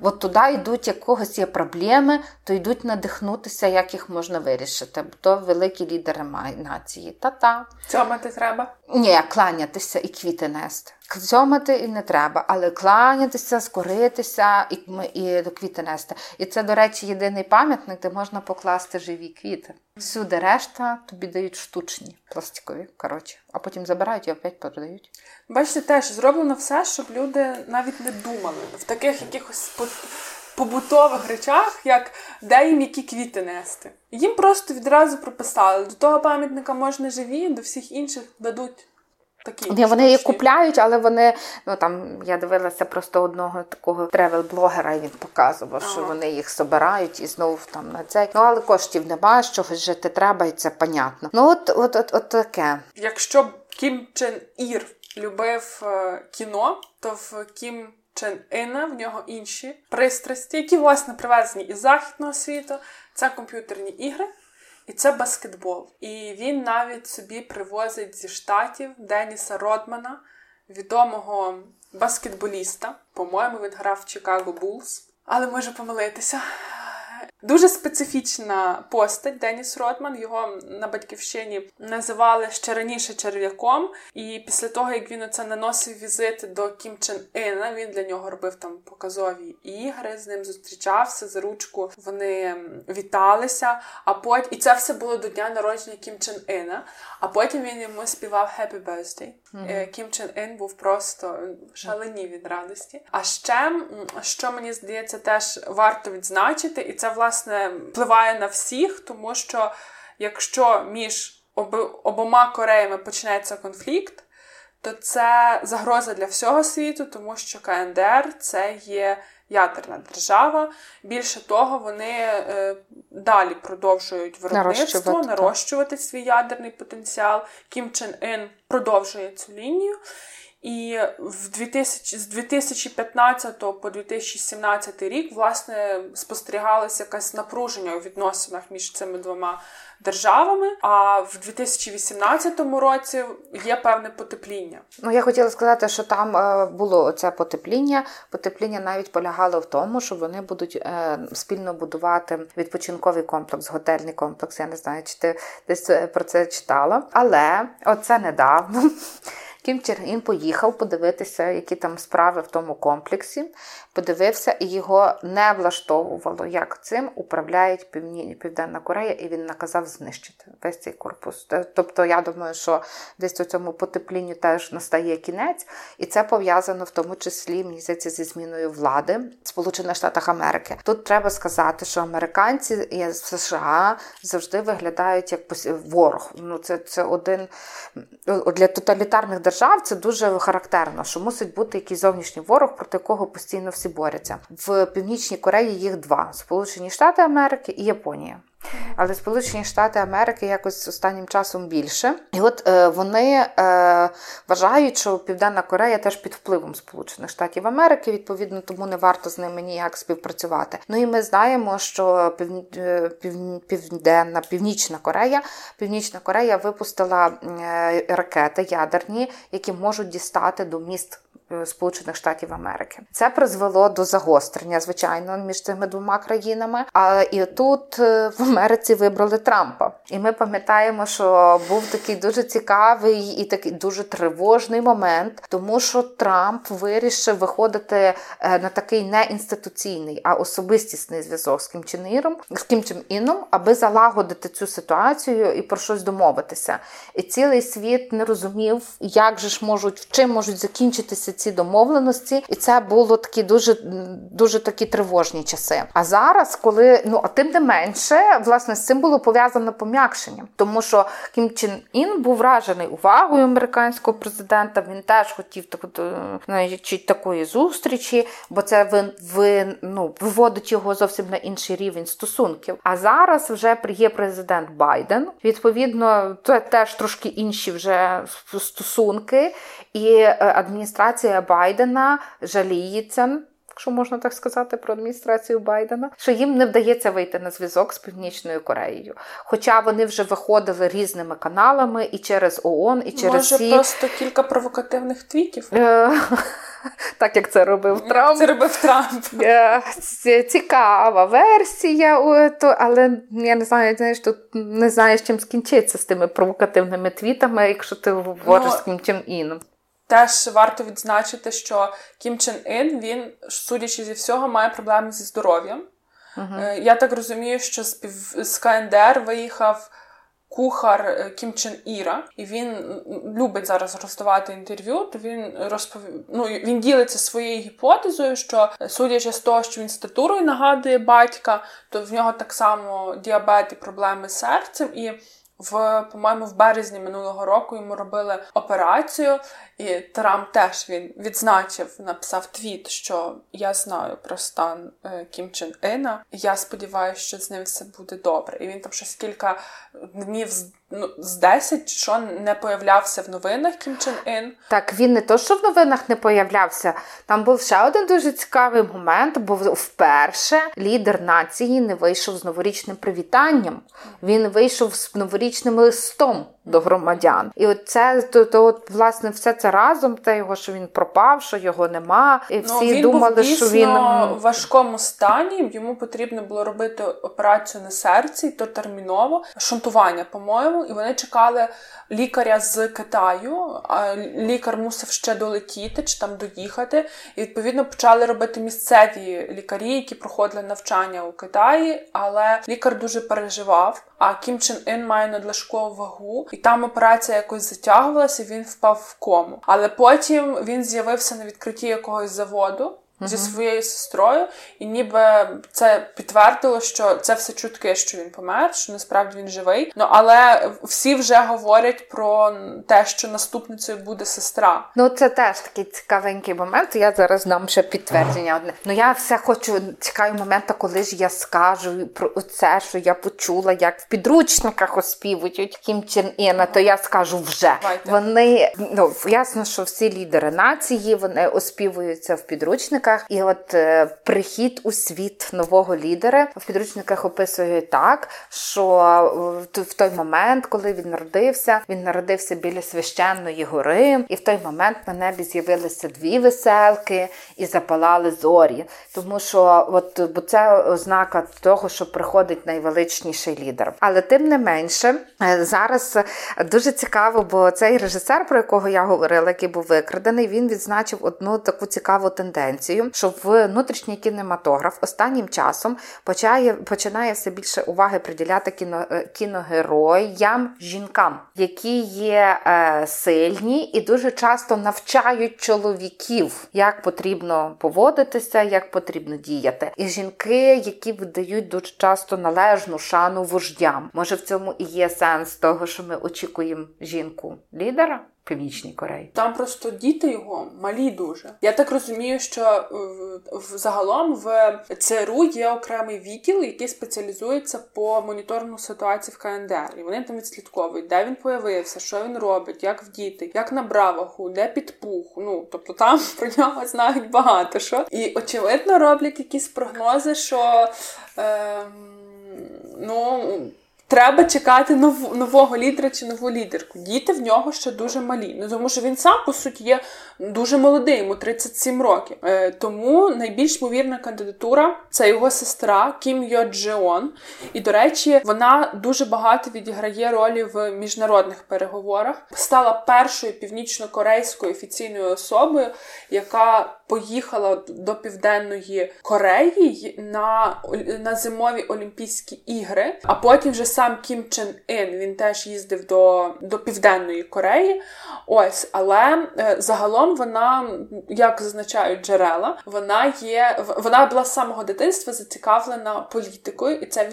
От туди йдуть, як когось є проблеми, то йдуть на надихнутися, як їх можна вирішити. Бо то великі лідери нації. Та-та. Цьомати треба? Ні, кланятися і квіти нести. Цьомати і не треба, але кланятися, скоритися і, і квіти нести. І це, до речі, єдиний пам'ятник, де можна покласти живі квіти. Всюди решта тобі дають штучні, пластикові, коротше. А потім забирають і опять продають. Бачите, теж зроблено все, щоб люди навіть не думали. В таких якихось... побутових речах, як де їм які квіти нести. Їм просто відразу прописали, до того пам'ятника можна живі, до всіх інших дадуть такі. Ні, вони її купляють, але вони, ну там, я дивилася просто одного такого тревел-блогера, і він показував, ага. що вони їх собирають і знову там на цей. Ну, але коштів немає, щось жити треба, і це понятно. Ну, от, от, от, от таке. Якщо Кім Чен Ір любив кіно, то в Кім Чен Іна, в нього інші пристрасті, які, власне, привезені із західного світу. Це комп'ютерні ігри і це баскетбол. І він навіть собі привозить зі Штатів Денніса Родмана, відомого баскетболіста. По-моєму, він грав в Чикаго Буллс. Але можу помилитися. Дуже специфічна постать Денніс Родман. Його на батьківщині називали ще раніше черв'яком. І після того, як він оце наносив візит до Кім Чен Ина, він для нього робив там показові ігри, з ним зустрічався, за ручку вони віталися. А потім... І це все було до дня народження Кім Чен Ина. А потім він йому співав «Happy Birthday». Mm-hmm. Кім Чен Ин був просто шаленів від радості. А ще, що мені здається, теж варто відзначити, і це, власне, впливає на всіх, тому що якщо між об- обома Кореями почнеться конфлікт, то це загроза для всього світу, тому що КНДР – це є ядерна держава. Більше того, вони е, далі продовжують виробництво, нарощувати, нарощувати свій ядерний потенціал. Кім Чен Ин продовжує цю лінію. І в дві тисячі, з дві тисячі п'ятнадцятого по дві тисячі сімнадцятий рік, власне, спостерігалося якесь напруження у відносинах між цими двома державами, а в дві тисячі вісімнадцятому році є певне потепління. Ну, я хотіла сказати, що там е, було це потепління. Потепління навіть полягало в тому, що вони будуть е, спільно будувати відпочинковий комплекс, готельний комплекс. Я не знаю, чи ти десь про це читала. Але оце недавно Кім Чен Ін поїхав подивитися, які там справи в тому комплексі, подивився, і його не влаштовувало, як цим управляють Півні... Південна Корея, і він наказав знищити весь цей корпус. Тобто, я думаю, що десь у цьому потеплінню теж настає кінець, і це пов'язано в тому числі, мені здається, зі зміною влади в Сполучених Штатах Америки. Тут треба сказати, що американці і США завжди виглядають як ворог. Ну, це, це один для тоталітарних держав. Це дуже характерно, що мусить бути якийсь зовнішній ворог, проти якого постійно всі борються. В Північній Кореї їх два – Сполучені Штати Америки і Японія. Але Сполучені Штати Америки якось останнім часом більше. І от е, вони е, вважають, що Південна Корея теж під впливом Сполучених Штатів Америки, відповідно, тому не варто з ними ніяк співпрацювати. Ну і ми знаємо, що пів, пів, Південна, Північна Корея, Північна Корея випустила е, ракети ядерні, які можуть дістати до міст Сполучених Штатів Америки. Це призвело до загострення, звичайно, між цими двома країнами. А і тут в Америці вибрали Трампа. І ми пам'ятаємо, що був такий дуже цікавий і такий дуже тривожний момент, тому що Трамп вирішив виходити на такий не інституційний, а особистісний зв'язок з Кім Чен Іром, з Кім Чен Іном, аби залагодити цю ситуацію і про щось домовитися. І цілий світ не розумів, як же ж можуть, чим можуть закінчитися ці домовленості, і це було такі дуже, дуже такі тривожні часи. А зараз, коли, ну, а тим не менше, власне, з цим було пов'язано пом'якшення, тому що Кім Чен Ін був вражений увагою американського президента, він теж хотів такої, такої зустрічі, бо це ви, ви, ну, виводить його зовсім на інший рівень стосунків. А зараз вже є президент Байден, відповідно, це теж трошки інші вже стосунки, і адміністрація Байдена жаліється, якщо можна так сказати про адміністрацію Байдена, що їм не вдається вийти на зв'язок з Північною Кореєю. Хоча вони вже виходили різними каналами і через ООН, і через Може, СІ... просто кілька провокативних твітів? Так, як це робив Трамп. Це робив Трамп. Цікава версія, але я не знаю, знаєш, тут не знаєш, чим скінчиться з тими провокативними твітами, якщо ти говориш з Кім Чен Іном. Теж варто відзначити, що Кім Чен Ин, він, судячи зі всього, має проблеми зі здоров'ям. Uh-huh. Я так розумію, що з, пів... з КНДР виїхав кухар Кім Чен Іра, і він любить зараз роздавати інтерв'ю, то він розпов... ну, він ділиться своєю гіпотезою, що, судячи з того, що він статурою нагадує батька, то в нього так само діабет і проблеми з серцем, і В, по-моєму, в березні минулого року йому робили операцію, і Трамп теж він відзначив, написав твіт, що я знаю про стан е, Кім Чен Ина, я сподіваюся, що з ним все буде добре. І він там щось кілька днів з, ну, з десять, що не появлявся в новинах Кім Чен Ин. Так, він не то, що в новинах не появлявся, там був ще один дуже цікавий момент, бо вперше лідер нації не вийшов з новорічним привітанням, він вийшов з новорічним листом до громадян. І от це, то, то от, власне, все це разом, те його, що він пропав, що його нема, і всі ну, він думали, був, дійсно, що він... в важкому стані, йому потрібно було робити операцію на серці, і то терміново, шунтування, по-моєму, і вони чекали лікаря з Китаю, а лікар мусив ще долетіти, чи там доїхати, і, відповідно, почали робити місцеві лікарі, які проходили навчання у Китаї, але лікар дуже переживав, а Кім Чен Ин має надлишкову вагу, і там операція якось затягувалася, він впав в кому. Але потім він з'явився на відкритті якогось заводу зі своєю сестрою, і ніби це підтвердило, що це все чутки, що він помер, що насправді він живий. Ну, але всі вже говорять про те, що наступницею буде сестра. Ну, це теж такий цікавенький момент, я зараз дам ще підтвердження одне. Ну, я все хочу, чекаю моменту, коли ж я скажу про це, що я почула, як в підручниках оспівують Кім Чен Іна, то я скажу вже. Давайте. Вони, ну, ясно, що всі лідери нації, вони оспівуються в підручниках. І от е, прихід у світ нового лідера в підручниках описує так, що е, в той момент, коли він народився, він народився біля священної гори, і в той момент на небі з'явилися дві веселки і запалали зорі. Тому що от, бо це ознака того, що приходить найвеличніший лідер. Але тим не менше, е, зараз дуже цікаво, бо цей режисер, про якого я говорила, який був викрадений, він відзначив одну таку цікаву тенденцію, що внутрішній кінематограф останнім часом почає, починає все більше уваги приділяти кіно, кіногероям, жінкам, які є е, сильні і дуже часто навчають чоловіків, як потрібно поводитися, як потрібно діяти. І жінки, які видають дуже часто належну шану вождям. Може, в цьому і є сенс того, що ми очікуємо жінку-лідера? Північній Кореї. Там просто діти його малі дуже. Я так розумію, що загалом в ЦРУ є окремий відділ, який спеціалізується по моніторингу ситуації в КНДР. І вони там відслідковують, де він появився, що він робить, як вдіти, як набрав вагу, де підпух. Ну, тобто там про нього знають багато, що. І очевидно роблять якісь прогнози, що е, ну... треба чекати нов, нового лідера чи нову лідерку. Діти в нього ще дуже малі. Ну, тому що він сам, по суті, є дуже молодий, йому тридцять сім років. Е, тому найбільш ймовірна кандидатура – це його сестра Кім Йо Чжон. І, до речі, вона дуже багато відіграє ролі в міжнародних переговорах. Стала першою північнокорейською офіційною особою, яка поїхала до Південної Кореї на, на зимові Олімпійські ігри, а потім вже сам Кім Чен Ин, він теж їздив до, до Південної Кореї. Ось, але е, загалом вона, як зазначають джерела, вона є, вона була з самого дитинства зацікавлена політикою, і це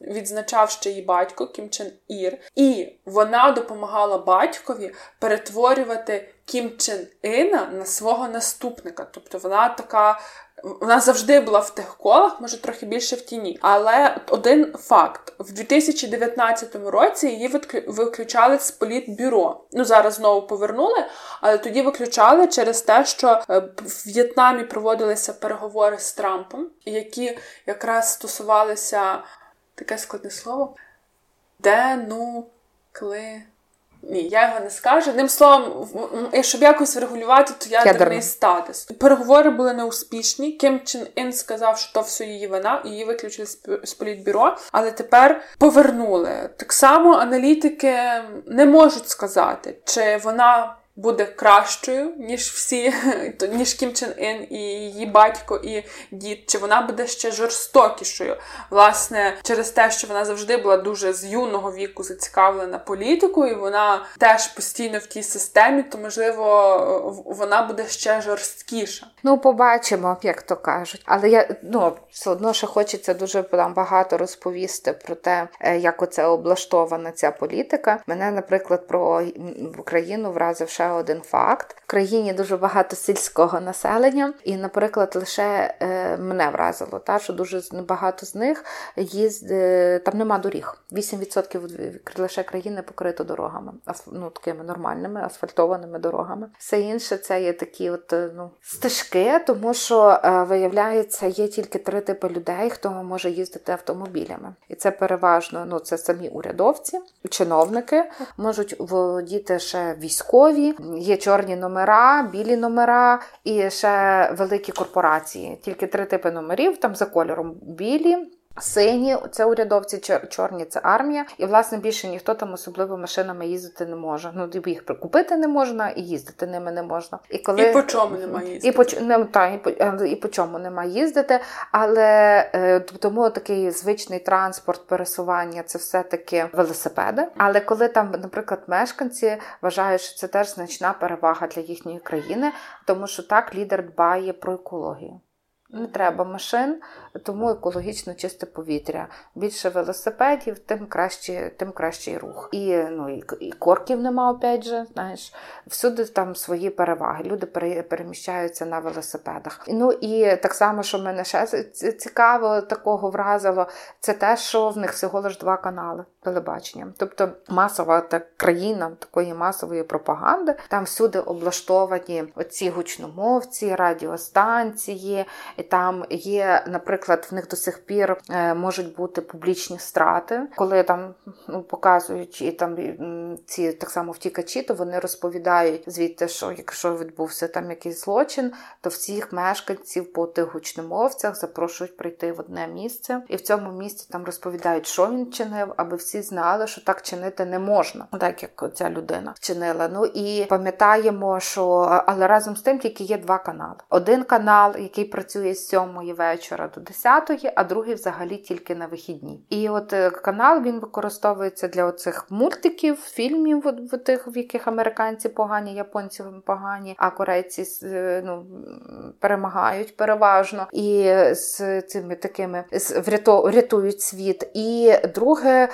відзначав ще її батько Кім Чен Ір. І вона допомагала батькові перетворювати Кім Чен Ина на свого наступника. Тобто вона така, вона завжди була в тих колах, може трохи більше в тіні. Але один факт. В дві тисячі дев'ятнадцятому році її виключали з політбюро. Ну, зараз знову повернули, але тоді виключали через те, що в В'єтнамі проводилися переговори з Трампом, які якраз стосувалися, таке складне слово, денукли... Ні, я його не скажу. Ним словом, щоб якось врегулювати, то ядерний статус. Переговори були неуспішні. Кім Чен Ин сказав, що то все її вина, її виключили з політбюро, але тепер повернули. Так само аналітики не можуть сказати, чи вона буде кращою, ніж всі, ніж Кім Чен Ин і її батько і дід, чи вона буде ще жорстокішою. Власне, через те, що вона завжди була дуже з юного віку зацікавлена політикою, вона теж постійно в тій системі, то, можливо, вона буде ще жорсткіша. Ну, побачимо, як то кажуть. Але я, ну, все одно ще хочеться дуже там багато розповісти про те, як оце облаштована ця політика. Мене, наприклад, про Україну вразив ще ще один факт. В країні дуже багато сільського населення, і, наприклад, лише е, мене вразило, та, що дуже багато з них їзд... Е, там нема доріг. вісім відсотків лише країни покрито дорогами, асф... ну, такими нормальними, асфальтованими дорогами. Все інше, це є такі от, ну, стежки, тому що, е, виявляється, є тільки три типи людей, хто може їздити автомобілями. І це переважно, ну, це самі урядовці, чиновники, можуть володіти ще військові, є чорні номера, білі номера і ще великі корпорації. Тільки три типи номерів, там за кольором білі, сині – це урядовці, чор, чорні – це армія. І, власне, більше ніхто там особливо машинами їздити не може. Ну, їх прикупити не можна, і їздити ними не можна. І, коли... і по чому нема їздити. І по, не, та, і, по, і по чому нема їздити. Але тому такий звичний транспорт, пересування – це все-таки велосипеди. Але коли там, наприклад, мешканці вважають, що це теж значна перевага для їхньої країни, тому що так лідер дбає про екологію. Не треба машин, тому екологічно чисте повітря. Більше велосипедів, тим краще, тим кращий рух. І, ну, і корків нема, опять же, знаєш. Всюди там свої переваги. Люди переміщаються на велосипедах. Ну і так само, що мене ще цікаво такого вразило, це те, що в них всього лише два канали телебачення. Тобто масова так, країна такої масової пропаганди. Там всюди облаштовані оці гучномовці, радіостанції. І там є, наприклад, в них до сих пір можуть бути публічні страти, коли там, ну, показують і там ці так само втікачі, то вони розповідають звідти, що якщо відбувся там якийсь злочин, то всіх мешканців по тих гучномовцях запрошують прийти в одне місце. І в цьому місці там розповідають, що він чинив, аби всі знали, що так чинити не можна, так як ця людина чинила. Ну і пам'ятаємо, що, але разом з тим тільки є два канали. Один канал, який працює з сьомої вечора до десятої, а другий взагалі тільки на вихідні. І от канал, він використовується для оцих мультиків, фільмів, в тих, в яких американці погані, японці погані, а корейці, ну, перемагають переважно. І з цими такими з, вряту, рятують світ. І друге,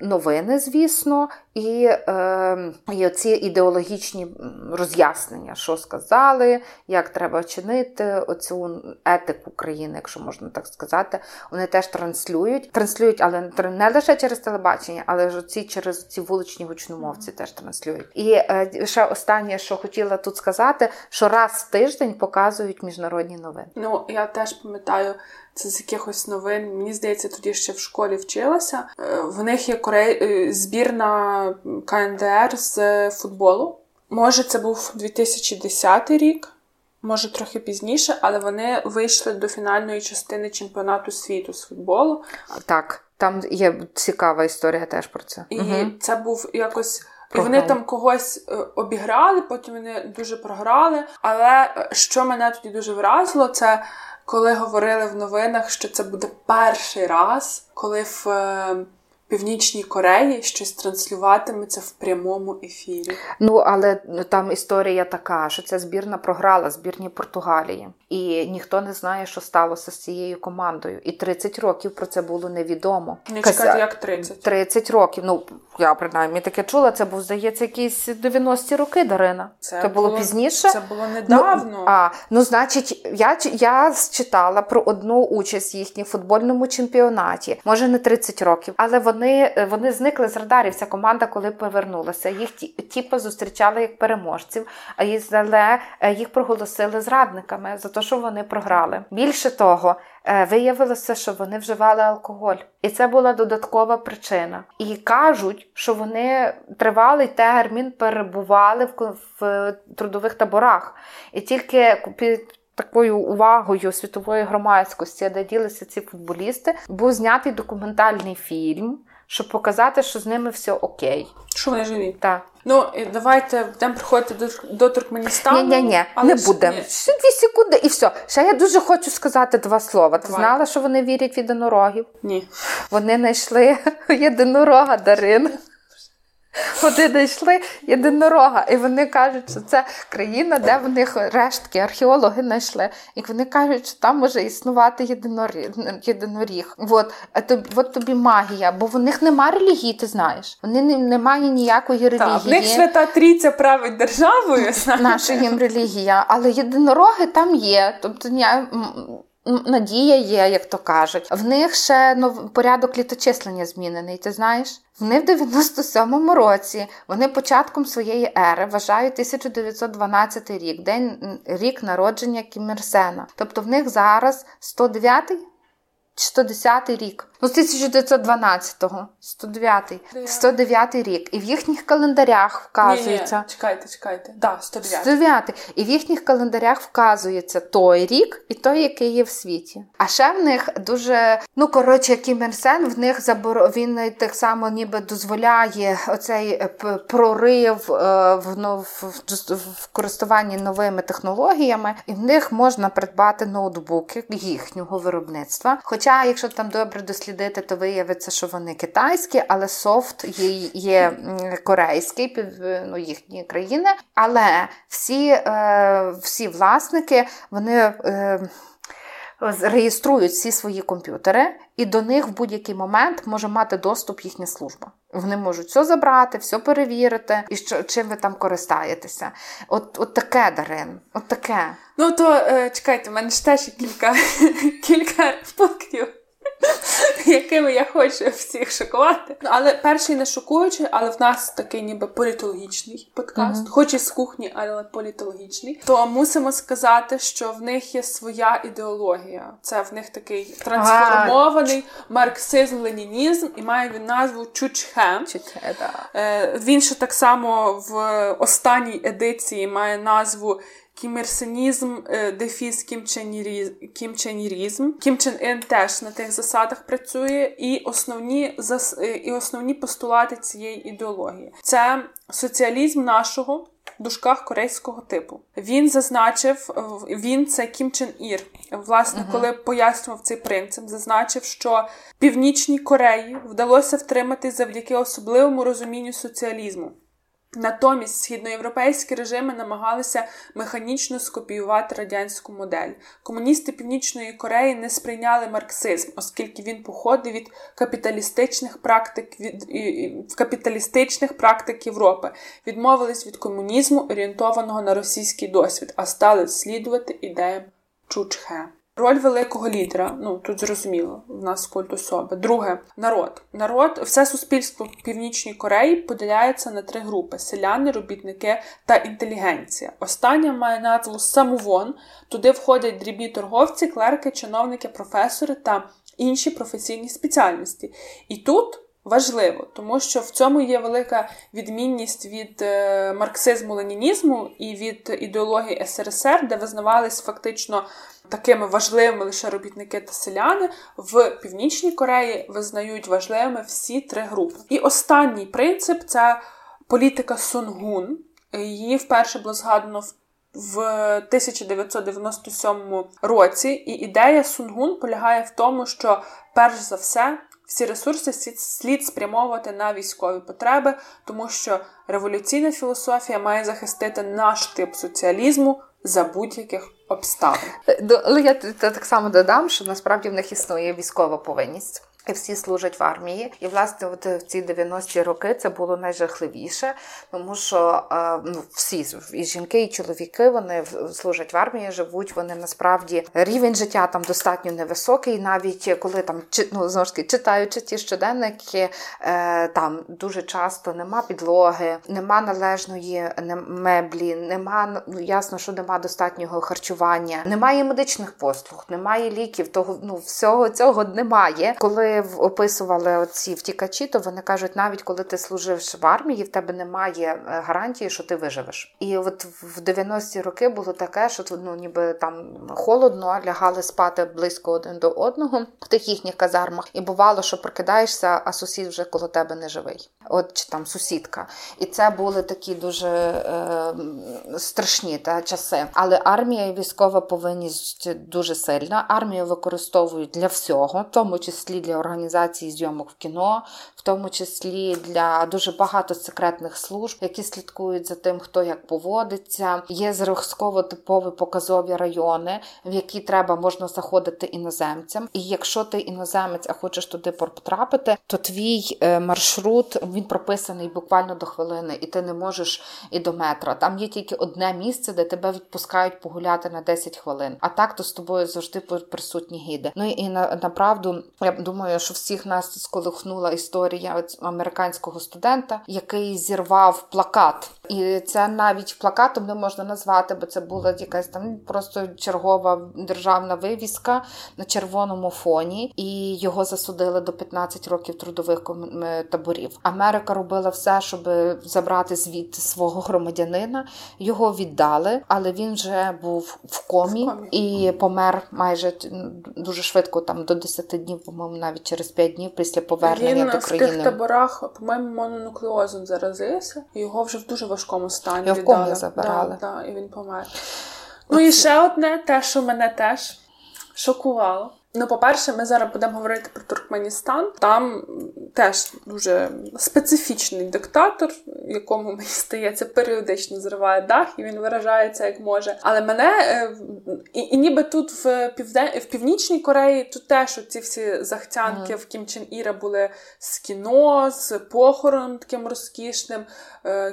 новини, звісно, і, і оці ідеологічні роз'яснення, що сказали, як треба чинити, оцю етику країни, якщо можна так сказати, вони теж транслюють. Транслюють, але не лише через телебачення, але ж оці, через ці вуличні гучномовці теж транслюють. І е, ще останнє, що хотіла тут сказати, що раз в тиждень показують міжнародні новини. Ну, я теж пам'ятаю, це з якихось новин, мені здається, тоді ще в школі вчилася. В них є корей... збірна ка ен де ер з футболу. Може, це був дві тисячі десятий рік, може, трохи пізніше, але вони вийшли до фінальної частини чемпіонату світу з футболу. Так, там є цікава історія теж про це. І угу. Це був якось... І вони там когось обіграли, потім вони дуже програли. Але що мене тоді дуже вразило, це коли говорили в новинах, що це буде перший раз, коли в Північній Кореї щось транслюватиметься в прямому ефірі. Ну, але там історія така, що ця збірна програла збірні Португалії. І ніхто не знає, що сталося з цією командою. І тридцять років про це було невідомо. Не чекати, як тридцять? тридцять років. Ну, я, принаймні, таке чула. Це був, здається, якісь дев'яності роки, Дарина. Це, це було, було пізніше. Це було недавно. Ну, а, ну значить, я, я читала про одну участь їхній в футбольному чемпіонаті. Може, не тридцять років, але вона Вони, вони зникли з радарів, ця команда, коли повернулася. Їх тіпа зустрічали як переможців, але їх проголосили зрадниками за те, що вони програли. Більше того, виявилося, що вони вживали алкоголь. І це була додаткова причина. І кажуть, що вони тривалий термін перебували в, в трудових таборах. І тільки під такою увагою світової громадськості, де ділися ці футболісти, був знятий документальний фільм, щоб показати, що з ними все окей. Що вони живі. Так. Ну, давайте будемо приходити до, до Туркменістану. Ні-ні-ні, не будемо. Дві секунди і все. Ще я дуже хочу сказати два слова. Ти Давай. Знала, що вони вірять в єдинорогів? Ні. Вони знайшли єдинорога, Дарин. Вони знайшли єдинорога, і вони кажуть, що це країна, де в них рештки, археологи знайшли. І вони кажуть, що там може існувати єдиноріг. єдиноріг. От, от тобі магія, бо в них нема релігії, ти знаєш. Вони не, немає ніякої релігії. Так, в них Свята Трійця править державою. Наша їм релігія. Але єдинороги там є. Тобто, я... надія є, як то кажуть. В них ще нов... порядок літочислення змінений, ти знаєш? Вони в дев'яносто сьомому році, вони початком своєї ери вважають тисяча дев'ятсот дванадцятий рік, день рік народження Кімірсена. Тобто в них зараз сто дев'ятий? сто десятий рік. Ну, з тисяча дев'ятсот дванадцятого. сто дев'ятий. сто дев'ятий рік. І в їхніх календарях вказується... Ні, ні, чекайте, чекайте. Да, сто дев'ятий. сто дев'ятий. І в їхніх календарях вказується той рік і той, який є в світі. А ще в них дуже... Ну, коротше, Кім Ір Сен, в них забор... він так само ніби дозволяє оцей прорив в, в... в користуванні новими технологіями. І в них можна придбати ноутбуки їхнього виробництва. Хоча Хоча, якщо там добре дослідити, то виявиться, що вони китайські, але софт є, є корейський, під, ну, їхні країни. Але всі, е, всі власники, вони е, реєструють всі свої комп'ютери, і до них в будь-який момент може мати доступ їхня служба. Вони можуть все забрати, все перевірити, і що, чим ви там користаєтеся. От, от таке, Дарин, от таке. Ну то, е, чекайте, в мене ж теж кілька, кілька пунктів, якими я хочу всіх шокувати. Але перший не шокуючий, але в нас такий ніби політологічний подкаст. Mm-hmm. Хоч і з кухні, але політологічний. То мусимо сказати, що в них є своя ідеологія. Це в них такий трансформований ah. марксизм-ленінізм, і має він назву Чучхе. Чучхе, да. Він ще так само в останній едиції має назву Кімірсенізм, дефіс Кімченірізм. Кім Чен Ин теж на тих засадах працює. І основні, зас... і основні постулати цієї ідеології. Це соціалізм нашого, в дужках, корейського типу. Він зазначив, він це Кім Чен Ір. Власне, uh-huh. коли пояснював цей принцип, зазначив, що Північній Кореї вдалося втриматись завдяки особливому розумінню соціалізму. Натомість східноєвропейські режими намагалися механічно скопіювати радянську модель. Комуністи Північної Кореї не сприйняли марксизм, оскільки він походив від капіталістичних практик, від, капіталістичних практик Європи. Відмовились від комунізму, орієнтованого на російський досвід, а стали слідувати ідеям Чучхе. Роль великого лідера, ну, тут зрозуміло, в нас культ особи. Друге, народ. Народ, все суспільство в Північній Кореї поділяється на три групи – селяни, робітники та інтелігенція. Остання має назву Самувон. Туди входять дрібні торговці, клерки, чиновники, професори та інші професійні спеціальності. І тут важливо, тому що в цьому є велика відмінність від марксизму-ленінізму і від ідеології ес ер ес ер, де визнавались фактично такими важливими лише робітники та селяни. В Північній Кореї визнають важливими всі три групи. І останній принцип – це політика Сунгун. Її вперше було згадано в в тисяча дев'ятсот дев'яносто сьомому році. І ідея Сунгун полягає в тому, що перш за все всі ресурси слід спрямовувати на військові потреби, тому що революційна філософія має захистити наш тип соціалізму за будь-яких обставин. Але я так само додам, що насправді в них існує військова повинність. І всі служать в армії. І, власне, от в ці дев'яності роки це було найжахливіше, тому що е, ну, всі, і жінки, і чоловіки, вони служать в армії, живуть, вони насправді, рівень життя там достатньо невисокий, і навіть коли там, ну, знову ж таки, читаючи ті щоденники, е, там дуже часто нема підлоги, нема належної меблі, нема, ну, ясно, що нема достатнього харчування, немає медичних послуг, немає ліків, того, ну, всього цього немає. Коли описували ці втікачі, то вони кажуть, навіть коли ти служиш в армії, в тебе немає гарантії, що ти виживеш. І от в дев'яності роки було таке, що, ну, ніби там холодно, лягали спати близько один до одного в тих їхніх казармах. І бувало, що прокидаєшся, а сусід вже коло тебе не живий. От, чи там сусідка. І це були такі дуже е, страшні та, часи. Але армія і військова повинність дуже сильна. Армію використовують для всього, в тому числі для організації зйомок в кіно, в тому числі для дуже багато секретних служб, які слідкують за тим, хто як поводиться. Є зразково-типові показові райони, в які треба, можна заходити іноземцям. І якщо ти іноземець, а хочеш туди потрапити, то твій маршрут, він прописаний буквально до хвилини, і ти не можеш і до метра. Там є тільки одне місце, де тебе відпускають погуляти на десять хвилин. А так то з тобою завжди присутні гіди. Ну і на, направду, я думаю, що всіх нас сколихнула історія американського студента, який зірвав плакат. І це навіть плакатом не можна назвати, бо це була якась там просто чергова державна вивіска на червоному фоні, і його засудили до п'ятнадцять років трудових таборів. Америка робила все, щоб забрати звідти свого громадянина. Його віддали, але він вже був в комі, в комі. І помер майже дуже швидко, там до десяти днів, по-моєму, навіть через п'ять днів після повернення він до країни. Він в тих таборах, по-моєму, мононуклеозом заразився, і його вже в дуже важкому стані його віддали. Його в комі забирали. Да, да, і він помер. Ну і ще одне, те, що мене теж шокувало. Ну, по-перше, ми зараз будемо говорити про Туркменістан. Там теж дуже специфічний диктатор, якому, мені здається, періодично зриває дах, і він виражається як може. Але мене, і, і ніби тут в, Півден... в Північній Кореї, тут теж оці всі захтянки mm. в Кім Чен Іра були з кіно, з похороном таким розкішним.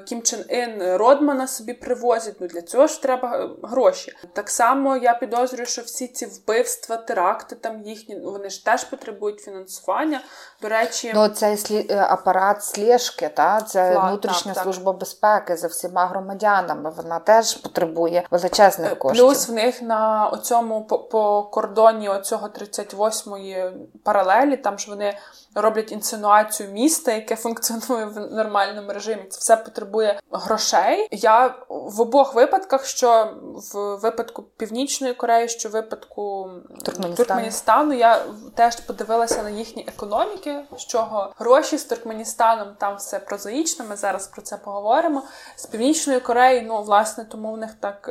Кім Чен Ин Родмана собі привозять, ну для цього ж треба гроші. Так само я підозрюю, що всі ці вбивства, теракти, там їхні, вони ж теж потребують фінансування. До речі... Ну, цей слі... апарат слежки, та? Це Флаг, внутрішня так, служба так. безпеки за всіма громадянами. Вона теж потребує величезних коштів. Плюс в них на оцьому, по, по кордоні оцього тридцять восьмої паралелі, там ж вони роблять інсинуацію міста, яке функціонує в нормальному режимі. Це все потребує грошей. Я в обох випадках, що в випадку Північної Кореї, що в випадку Туркменістану, Туркменістану я теж подивилася на їхні економіки, з чого гроші з Туркменістаном, там все прозаїчно, ми зараз про це поговоримо. З Північної Кореї, ну, власне, тому в них так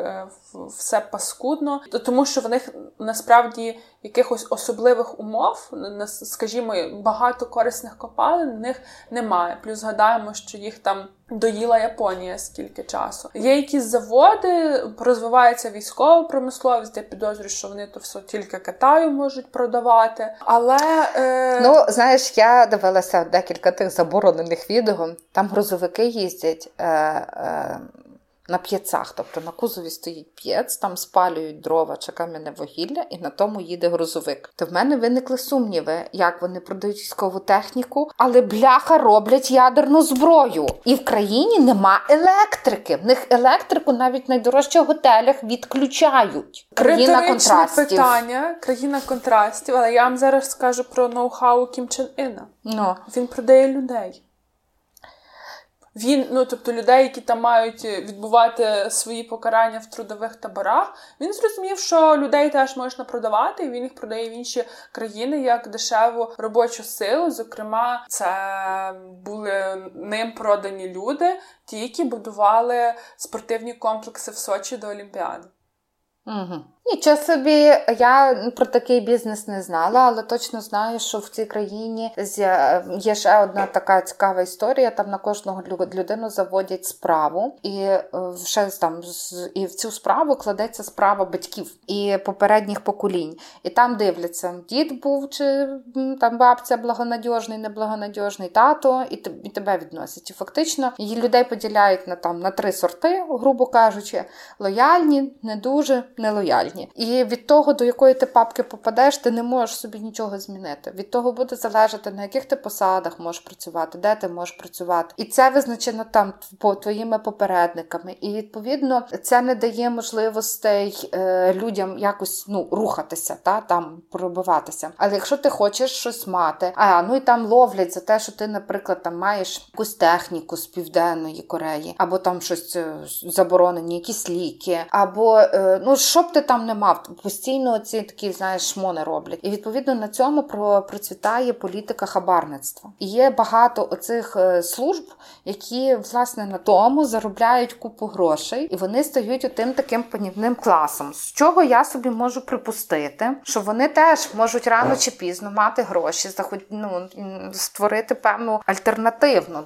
все паскудно. Тому що в них, насправді, якихось особливих умов, скажімо, багато корисних копалин в них немає. Плюс згадаємо, що їх там доїла Японія скільки часу. Є якісь заводи, розвивається військова промисловість, я підозрюю, що вони то все тільки Китаю можуть продавати, але... Е... Ну, знаєш, я дивилася декілька тих заборонених відео, там грузовики їздять... Е, е... на п'єцах, тобто на кузові стоїть п'єц, там спалюють дрова чи кам'яне вугілля, і на тому їде грузовик. То в мене виникли сумніви, як вони продають військову техніку, але бляха роблять ядерну зброю. І в країні нема електрики. В них електрику навіть в найдорожчих готелях відключають. Країна контрастів. Питання, країна контрастів, але я вам зараз скажу про ноу-хау Кім Чен Іна. No. Він продає людей. Він, ну, тобто людей, які там мають відбувати свої покарання в трудових таборах, він зрозумів, що людей теж можна продавати, і він їх продає в інші країни як дешеву робочу силу. Зокрема, це були ним продані люди, ті, які будували спортивні комплекси в Сочі до Олімпіади. Угу. Нічого собі, я про такий бізнес не знала, але точно знаю, що в цій країні є ще одна така цікава історія, там на кожного людину заводять справу, і, ще там, і в цю справу кладеться справа батьків і попередніх поколінь. І там дивляться, дід був, чи там бабця благонадіжний, неблагонадіжний, тато, і, і тебе відносять. І фактично її людей поділяють на, там, на три сорти, грубо кажучи, лояльні, не дуже, нелояльні. І від того, до якої ти папки попадеш, ти не можеш собі нічого змінити. Від того буде залежати, на яких ти посадах можеш працювати, де ти можеш працювати. І це визначено там твоїми попередниками. І, відповідно, це не дає можливостей е, людям якось, ну, рухатися, та, там, пробиватися. Але якщо ти хочеш щось мати, а, ну, і там ловлять за те, що ти, наприклад, там маєш якусь техніку з Південної Кореї, або там щось заборонені, якісь ліки, або, е, ну, щоб ти там там нема. Постійно ці такі, знаєш, шмони роблять. І відповідно на цьому процвітає політика хабарництва. І є багато оцих служб, які, власне, на тому заробляють купу грошей, і вони стають отим таким панівним класом. З чого я собі можу припустити, що вони теж можуть рано чи пізно мати гроші, ну, створити певну альтернативну,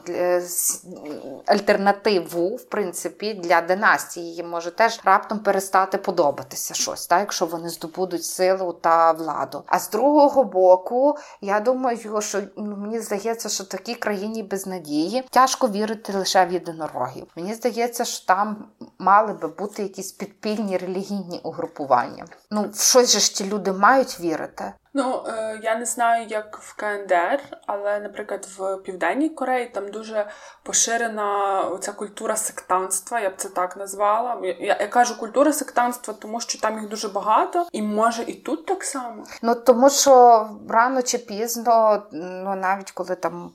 альтернативу, в принципі, для династії. Її може теж раптом перестати подобатися щось, так, якщо вони здобудуть силу та владу. А з другого боку, я думаю, що, ну, мені здається, що в такій країні без надії тяжко вірити лише в єдинорогів. Мені здається, що там мали би бути якісь підпільні релігійні угрупування. Ну, в щось же ж ті люди мають вірити. Ну, я не знаю, як в КНДР, але, наприклад, в Південній Кореї там дуже поширена ця культура сектантства, я б це так назвала. Я, я кажу культура сектантства, тому що там їх дуже багато, і може і тут так само. Ну, тому що рано чи пізно, ну, навіть коли там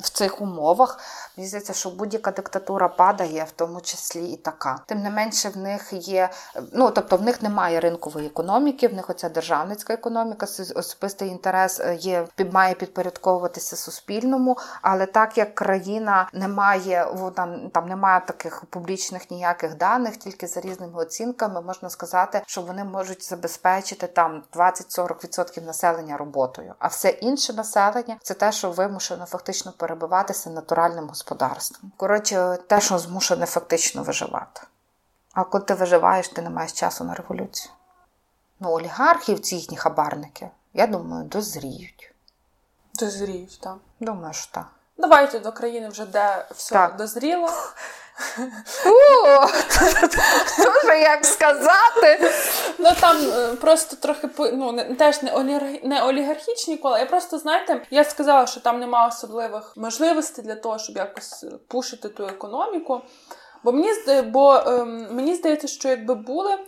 в цих умовах, мені здається, що будь-яка диктатура падає, в тому числі і така. Тим не менше, в них є, ну, тобто в них немає ринкової економіки, в них оця державницька економіка, особистий інтерес є, має підпорядковуватися суспільному, але так як країна не має, там, там немає таких публічних ніяких даних, тільки за різними оцінками можна сказати, що вони можуть забезпечити там двадцять-сорок відсотків населення роботою, а все інше населення – це те, що вимушено фактично перебиватися натуральним господарством. Коротше, те, що змушене фактично виживати. А коли ти виживаєш, ти не маєш часу на революцію. Ну, олігархів, ці їхні хабарники, я думаю, дозріють. Дозріють, так. Думаю, що так. Давайте до країни вже, де все так дозріло. О, дуже як сказати. Ну там просто трохи, ну, теж не олігархічні кола. Я просто, знаєте, я сказала, що там немає особливих можливостей для того, щоб якось пушити ту економіку. Бо мені, бо, ем, мені здається, що якби були,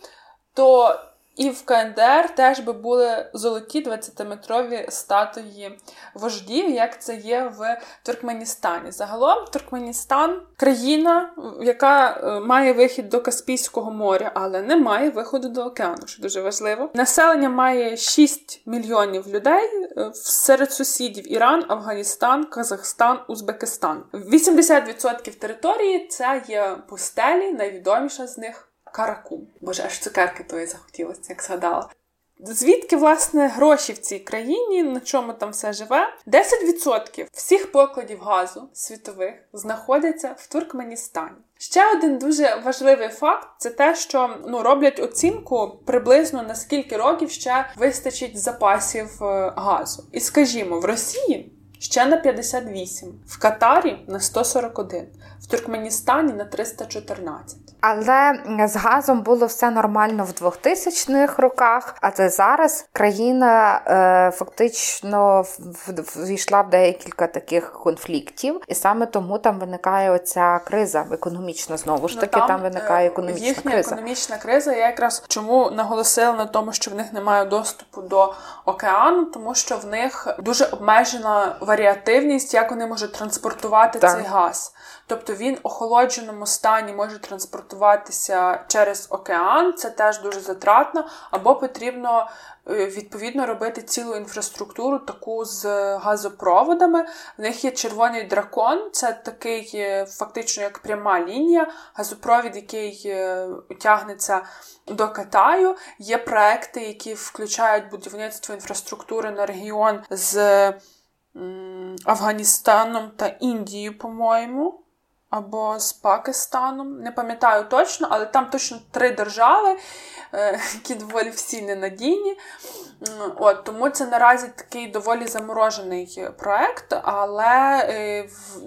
то і в КНДР теж би були золоті двадцятиметрові статуї вождів, як це є в Туркменістані. Загалом Туркменістан – країна, яка має вихід до Каспійського моря, але не має виходу до океану, що дуже важливо. Населення має шість мільйонів людей, серед сусідів Іран, Афганістан, Казахстан, Узбекистан. вісімдесят відсотків території – це є пустелі, найвідоміша з них – Каракум. Боже, аж цукерки тої захотілося, як згадала. Звідки, власне, гроші в цій країні, на чому там все живе? десять відсотків всіх покладів газу світових знаходяться в Туркменістані. Ще один дуже важливий факт – це те, що, ну, роблять оцінку приблизно на скільки років ще вистачить запасів газу. І, скажімо, в Росії ще на п'ятдесят вісім, в Катарі на сто сорок один, в Туркменістані на триста чотирнадцять. Але з газом було все нормально в двохтисячних роках, а це зараз країна е, фактично ввійшла в декілька таких конфліктів, і саме тому там виникає оця криза економічна, знову ж таки, ну, там, там виникає економічна їхня криза. Їхня економічна криза, я якраз чому наголосила на тому, що в них немає доступу до океану, тому що в них дуже обмежена варіативність, як вони можуть транспортувати так. цей газ. Тобто він в охолодженому стані може транспортуватися через океан, це теж дуже затратно, або потрібно відповідно робити цілу інфраструктуру таку з газопроводами. В них є Червоний дракон, це такий фактично як пряма лінія, газопровід, який тягнеться до Китаю. Є проекти, які включають будівництво інфраструктури на регіон з Афганістаном та Індією, по-моєму. Або з Пакистаном, не пам'ятаю точно, але там точно три держави, які доволі всі ненадійні. От, тому це наразі такий доволі заморожений проект, але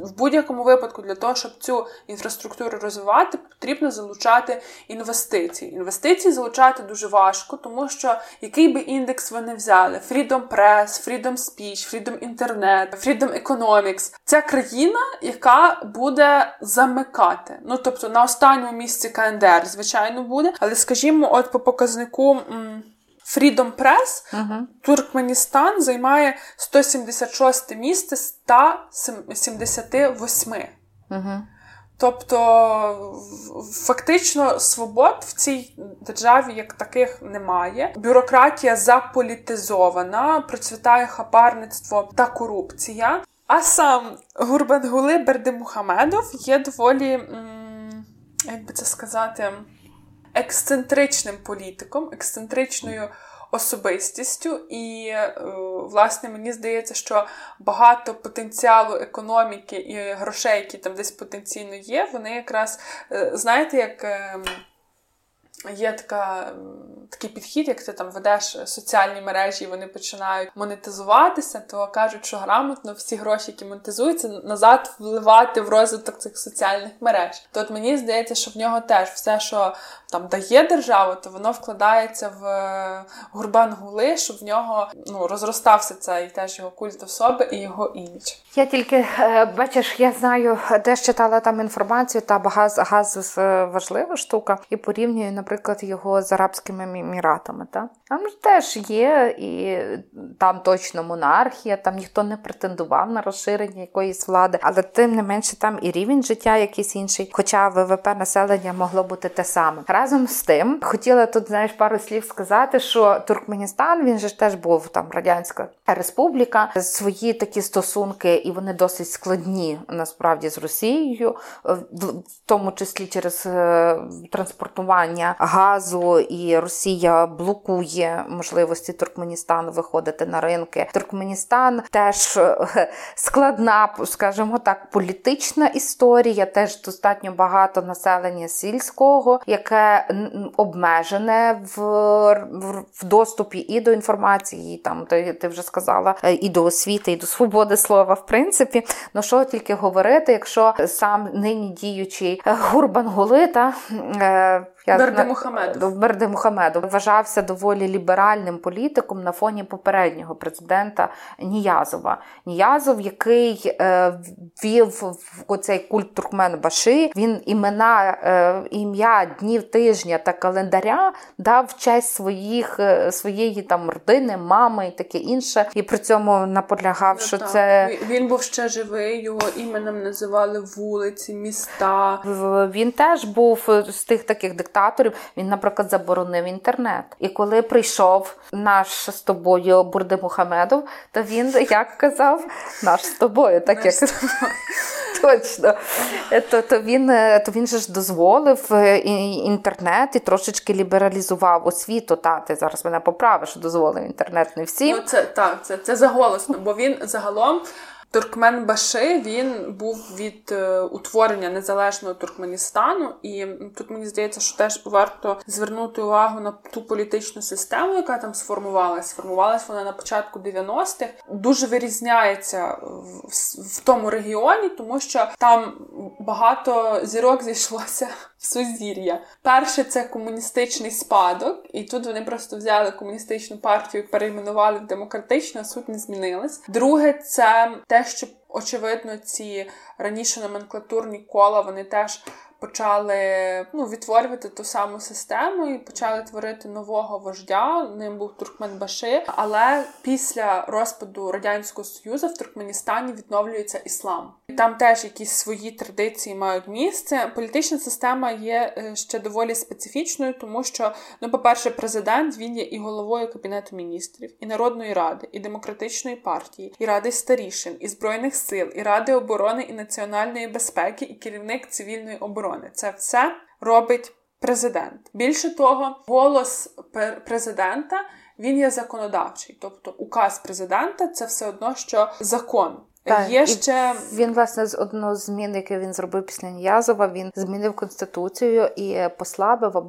в будь-якому випадку для того, щоб цю інфраструктуру розвивати, потрібно залучати інвестиції. Інвестиції залучати дуже важко, тому що який би індекс ви не взяли? Freedom Press, Freedom Speech, Freedom Internet, Freedom Economics. Це країна, яка буде замикати. Ну, тобто, на останньому місці КНДР, звичайно, буде. Але, скажімо, от по показнику Freedom Press, uh-huh. Туркменістан займає сто сімдесят шосте місце з сто сімдесят восьме. Uh-huh. Тобто, фактично, свобод в цій державі як таких немає. Бюрократія заполітизована, процвітає хабарництво та корупція. А сам Гурбангули Бердимухамедов є доволі, м- як би це сказати, ексцентричним політиком, ексцентричною особистістю, і, власне, мені здається, що багато потенціалу економіки і грошей, які там десь потенційно є, вони якраз, знаєте, як є така, такий підхід, як ти там ведеш соціальні мережі, і вони починають монетизуватися, то кажуть, що грамотно всі гроші, які монетизуються, назад вливати в розвиток цих соціальних мереж. То от мені здається, що в нього теж все, що там дає держава, то воно вкладається в Гурбангули, щоб в нього, ну, розростався цей теж його культ особи і його імідж. Я тільки, бачиш, я знаю, де читала там інформацію, та газ, газ важлива штука, і порівнюю, наприклад, його з Арабськими Еміратами. Та? Там ж теж є, і там точно монархія, там ніхто не претендував на розширення якоїсь влади, але тим не менше там і рівень життя якийсь інший, хоча ВВП населення могло бути те саме. Разом з тим, хотіла тут, знаєш, пару слів сказати, що Туркменістан, він же ж теж був там Радянська Республіка, свої такі стосунки, і вони досить складні насправді з Росією, в тому числі через транспортування газу, і Росія блокує можливості Туркменістану виходити на ринки. Туркменістан теж складна, скажімо так, політична історія, теж достатньо багато населення сільського, яке обмежене в, в доступі і до інформації, і там, ти, ти вже сказала, і до освіти, і до свободи слова, в принципі. Ну що тільки говорити, якщо сам нині діючий Гурбангули, та, Я, Бердимухамедов. Бердимухамедов вважався доволі ліберальним політиком на фоні попереднього президента Ніязова. Ніязов, який е, ввів в оцей культ Туркменбаши, він імена, е, ім'я днів тижня та календаря дав в честь своїх, своєї там родини, мами і таке інше. І при цьому наполягав, ну, що так. це... Він був ще живий, його іменем називали вулиці, міста. Він теж був з тих таких диктаторів. Він, наприклад, заборонив інтернет. І коли прийшов наш з тобою Бердимухамедов, то він, як казав, наш з тобою, так як... Точно. То, то, він, то він же ж дозволив інтернет і трошечки лібералізував освіту. Та, ти зараз мене поправиш, дозволив інтернет не всім. Ну, це, так, це, це заголосно, бо він загалом... Туркменбаши, він був від е, утворення незалежного Туркменістану, і тут мені здається, що теж варто звернути увагу на ту політичну систему, яка там сформувалась. Сформувалась вона на початку дев'яностих. Дуже вирізняється в, в тому регіоні, тому що там багато зірок зійшлося в сузір'я. Перше, це комуністичний спадок, і тут вони просто взяли комуністичну партію і перейменували в демократичну, а суть не змінилась. Друге, це те, що, очевидно, ці раніше номенклатурні кола, вони теж почали, ну, відтворювати ту саму систему і почали творити нового вождя, ним був Туркменбаши. Але після розпаду Радянського Союзу в Туркменістані відновлюється іслам. Там теж якісь свої традиції мають місце. Політична система є ще доволі специфічною, тому що, ну, по-перше, президент, він є і головою Кабінету міністрів, і Народної ради, і Демократичної партії, і Ради старішин, і Збройних сил, і Ради оборони, і національної безпеки, і керівник цивільної оборони. Це все робить президент. Більше того, голос президента, він є законодавчий. Тобто указ президента – це все одно, що закон. Так, є ще... Він, власне, з одного з змін, яке він зробив після Ніязова, він змінив Конституцію і послабив,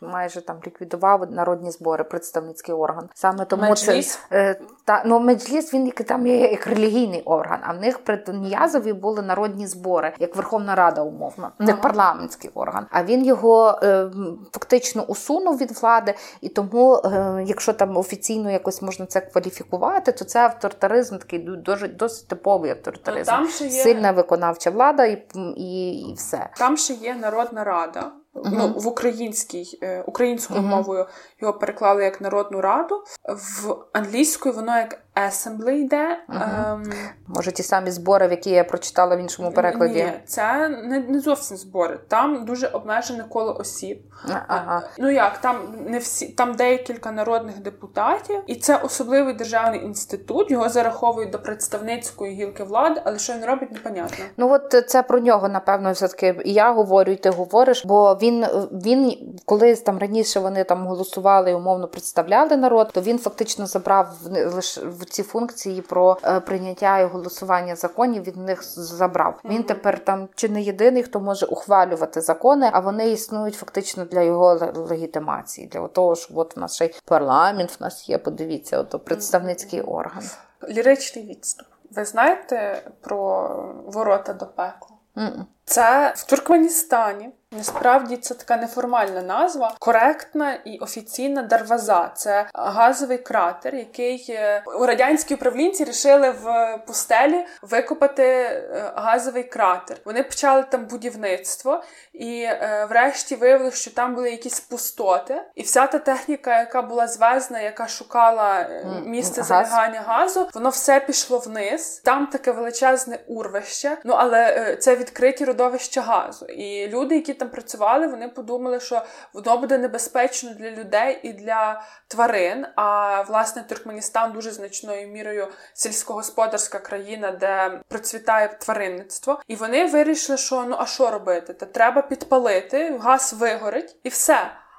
майже там ліквідував народні збори, представницький орган. Саме тому Меджліс? Це... Та, ну, Меджліс, він там є як релігійний орган, а в них при Ніязові були народні збори, як Верховна Рада умовно, не ага. парламентський орган. А він його е, фактично усунув від влади, і тому, е, якщо там офіційно якось можна це кваліфікувати, то це авторитаризм такий дуже, досить повний авторитаризм. Є... Сильна виконавча влада і, і, і все. Там ще є Народна рада, Uh-huh. Ну, в українській, українською uh-huh. мовою його переклали як Народну раду, в англійською воно як Assembly йде. Uh-huh. Ем... Може, ті самі збори, які я прочитала в іншому перекладі? Ні, це не, не зовсім збори. Там дуже обмежене коло осіб. Uh-huh. Ну як, там не всі, там декілька народних депутатів, і це особливий державний інститут, його зараховують до представницької гілки влади, але що він робить, непонятно. Ну от це про нього, напевно, все-таки і я говорю, і ти говориш, бо Він, він, коли там раніше вони там голосували і умовно представляли народ, то він фактично забрав лише ці функції про е, прийняття і голосування законів, від них забрав. Він тепер там чи не єдиний, хто може ухвалювати закони, а вони існують фактично для його легітимації, для того, що от в нас ще й парламент в нас є, подивіться, от представницький орган. Ліричний відступ. Ви знаєте про ворота до пекла? Mm-mm. Це в Туркменістані. Насправді це така неформальна назва, коректна і офіційна Дарваза. Це газовий кратер, який у радянські управлінці рішили в пустелі викопати газовий кратер. Вони почали там будівництво і врешті виявили, що там були якісь пустоти. І вся та техніка, яка була звезена, яка шукала місце залягання газу, воно все пішло вниз. Там таке величезне урвище, ну але це відкриті родовища газу. І люди, які там працювали, вони подумали, що воно буде небезпечно для людей і для тварин, а власне Туркменістан дуже значною мірою сільськогосподарська країна, де процвітає тваринництво. І вони вирішили, що ну а що робити? Та треба підпалити, газ вигорить і все.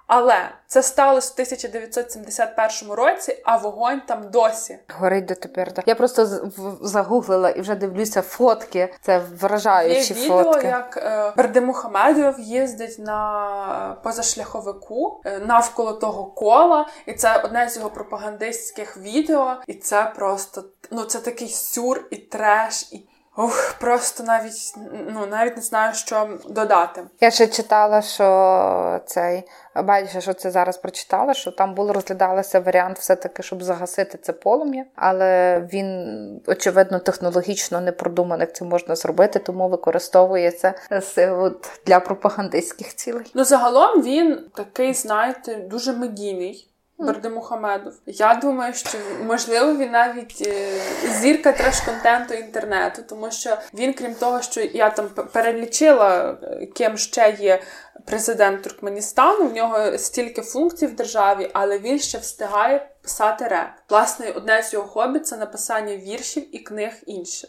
Але це сталося в тисяча дев'ятсот сімдесят першому році, а вогонь там досі. Горить дотепер. Я просто загуглила і вже дивлюся фотки. Це вражаючі фотки. Є відео, фотки. як е, Бердимухамедов їздить на позашляховику е, навколо того кола. І це одне з його пропагандистських відео. І це просто, ну це такий сюр і треш, і Ух, просто навіть, ну, навіть не знаю, що додати. Я ще читала, що цей, бачиш, що це зараз прочитала, що там було, розглядалося варіант все-таки, щоб загасити це полум'я, але він, очевидно, технологічно не продуманий, як це можна зробити, тому використовується для пропагандистських цілей. Ну, загалом він такий, знаєте, дуже медійний. Бердимухамедов. Я думаю, що, можливо, він навіть зірка треш-контенту інтернету, тому що він, крім того, що я там перелічила, ким ще є президент Туркменістану, в нього стільки функцій в державі, але він ще встигає писати реп. Власне, одне з його хобі – це написання віршів і книг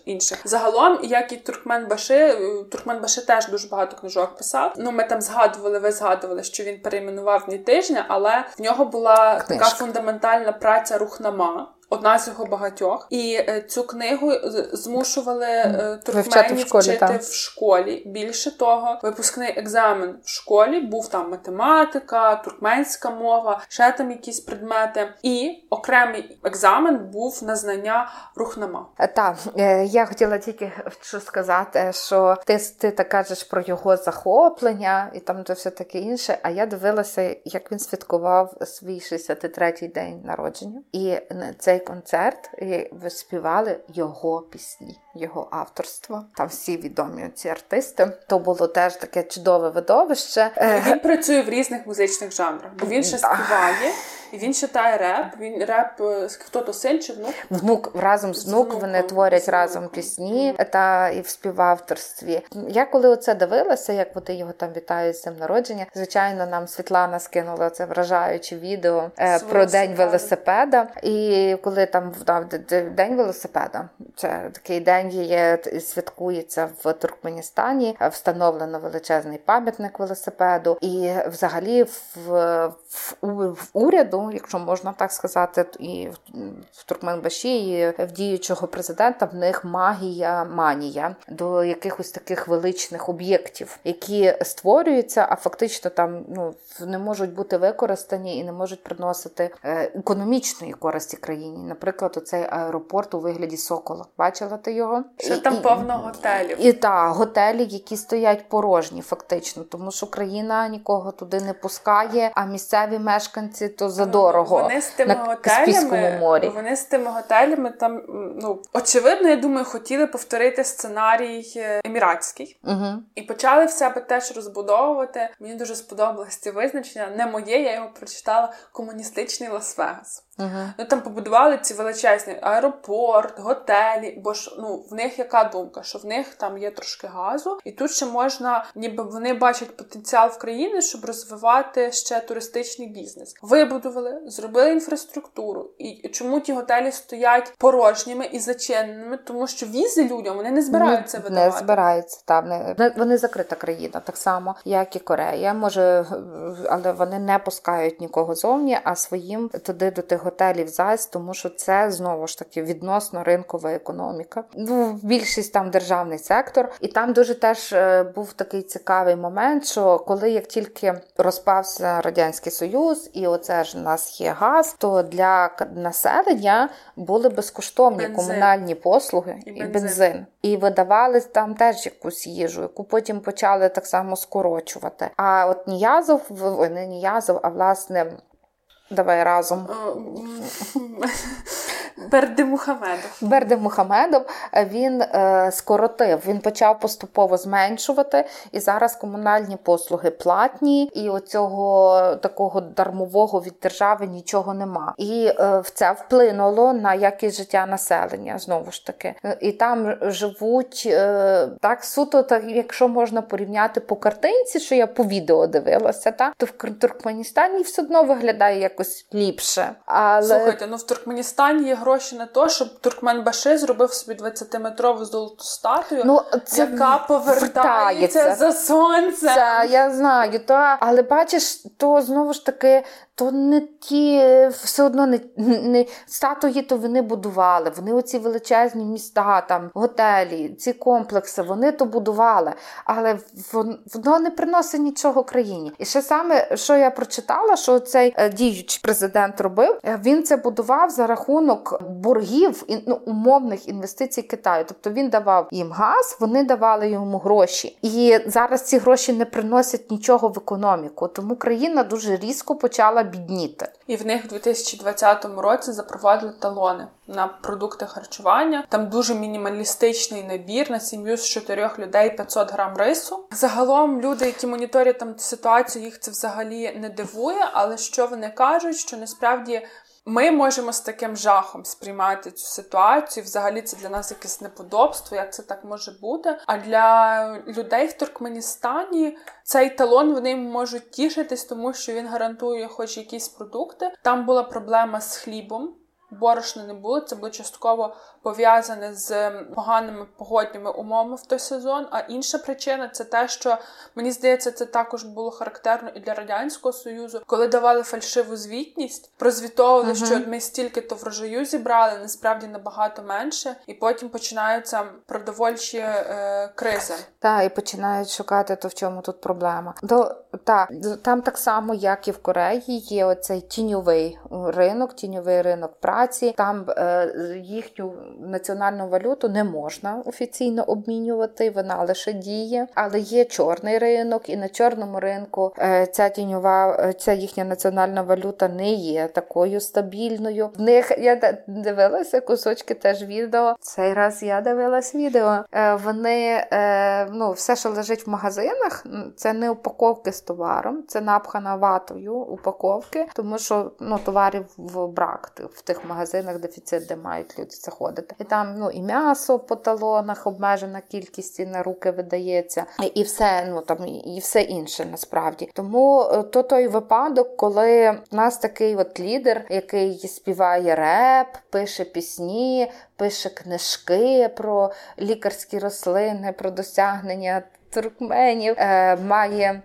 інших. Загалом, як і Туркменбаши, Туркменбаши теж дуже багато книжок писав. Ну, ми там згадували, ви згадували, що він перейменував Дні тижня, але в нього була Книжка. така фундаментальна праця «Рухнама». Одна з його багатьох. І е, цю книгу змушували е, туркменів в школі, вчити та. в школі. Більше того, випускний екзамен в школі був там математика, туркменська мова, ще там якісь предмети. І окремий екзамен був на знання рухнама. Так, е, я хотіла тільки що сказати, що ти, ти так кажеш про його захоплення і там все таке інше, а я дивилася, як він святкував свій шістдесят третій день народження. І це концерт, і співали його пісні, його авторство. Там всі відомі ці артисти. То було теж таке чудове видовище. Він працює в різних музичних жанрах. Бо він ще співає, і він читає реп. Він реп, хто-то син чи внук? Внук, разом з внук, внуком. Вони творять з разом внуком. Пісні та і в співавторстві. Я коли оце дивилася, як вони його там вітають з цим народження, звичайно, нам Світлана скинула це вражаюче відео Свої про День сім'я. велосипеда. І коли там День велосипеда, це такий день, є, святкується в Туркменістані, встановлено величезний пам'ятник велосипеду. І взагалі в, в, в уряду, якщо можна так сказати, і в Туркменбаші, і в діючого президента в них магія, манія до якихось таких величних об'єктів, які створюються, а фактично там ну, не можуть бути використані і не можуть приносити економічної користі країні. Наприклад, оцей аеропорт у вигляді сокола. Бачила ти його? Що і, там повно готелів. І, і так, готелі, які стоять порожні фактично, тому що країна нікого туди не пускає, а місцеві мешканці то за дорого вони з тими на готелями, Каспійському морі. Вони з тими готелями там, ну, очевидно, я думаю, хотіли повторити сценарій еміратський. Угу. І почали в себе теж розбудовувати. Мені дуже сподобалось це визначення. Не моє, я його прочитала. Комуністичний Лас-Вегас. Угу. Ну, там побудували ці величезні аеропорт, готелі, бо ж, ну, в них яка думка, що в них там є трошки газу, і тут ще можна, ніби вони бачать потенціал в країні, щоб розвивати ще туристичний бізнес. Вибудували, зробили інфраструктуру, і чому ті готелі стоять порожніми і зачиненими, тому що візи людям, вони не збираються видавати. Не збираються, там, не, вони закрита країна, так само, як і Корея, може, але вони не пускають нікого зовні, а своїм туди до тих готелів зайць, тому що це, знову ж таки, відносно ринкова економіка. Ну, більшість там державний сектор. І там дуже теж був такий цікавий момент, що коли як тільки розпався Радянський Союз, і оце ж в нас є газ, то для населення були безкоштовні бензин. комунальні послуги і, і бензин. бензин. І видавали там теж якусь їжу, яку потім почали так само скорочувати. А от Ніязов, не Ніязов, а власне... Давай разом. Бердимухамедов. Бердимухамедов, він е, скоротив, він почав поступово зменшувати, і зараз комунальні послуги платні, і оцього такого дармового від держави нічого нема. І е, це вплинуло на якість життя населення, знову ж таки. І там живуть, е, так суто, так, якщо можна порівняти по картинці, що я по відео дивилася, та, то в Туркменістані все одно виглядає якось ліпше. Але... Слухайте, ну в Туркменістані є гроші на те, щоб Туркменбаши зробив собі двадцятиметрову золоту статую, ну, яка повертається вертається. за сонце. Це, я знаю, та, але бачиш, то знову ж таки, то не ті, все одно не, не статуї, то вони будували, вони оці величезні міста, там, готелі, ці комплекси, вони то будували, але воно не приносить нічого країні. І ще саме, що я прочитала, що цей діючий президент робив, він це будував за рахунок боргів, ну, умовних інвестицій Китаю. Тобто він давав їм газ, вони давали йому гроші. І зараз ці гроші не приносять нічого в економіку, тому країна дуже різко почала бідніти. І в них в дві тисячі двадцятому році запровадили талони на продукти харчування. Там дуже мінімалістичний набір на сім'ю з чотирьох людей п'ятсот грам рису. Загалом люди, які моніторять там ситуацію, їх це взагалі не дивує, але що вони кажуть, що насправді ми можемо з таким жахом сприймати цю ситуацію, взагалі це для нас якесь неподобство, як це так може бути. А для людей в Туркменістані цей талон, вони можуть тішитись, тому що він гарантує хоч якісь продукти. Там була проблема з хлібом, борошна не було, це було частково пов'язане з поганими погодніми умовами в той сезон. А інша причина – це те, що, мені здається, це також було характерно і для Радянського Союзу. Коли давали фальшиву звітність, прозвітовували, угу. що ми стільки-то врожаю зібрали, насправді набагато менше, і потім починаються продовольчі е, кризи. Та, і починають шукати, то в чому тут проблема. До, та, там так само, як і в Кореї, є оцей тіньовий ринок, тіньовий ринок праці, там е, їхню національну валюту не можна офіційно обмінювати, вона лише діє. Але є чорний ринок, і на чорному ринку ця тіньова, ця їхня національна валюта не є такою стабільною. В них, я дивилася кусочки теж відео, цей раз я дивилась відео. Вони, ну, все, що лежить в магазинах, це не упаковки з товаром, це напхана ватою упаковки, тому що, ну, товарів в брак, в тих магазинах дефіцит, де мають люди заходити. І там, ну, і м'ясо по талонах, обмежена кількість на руки видається, і все, ну, там, і все інше насправді. Тому то той випадок, коли в нас такий от лідер, який співає реп, пише пісні, пише книжки про лікарські рослини, про досягнення туркменів, е, має,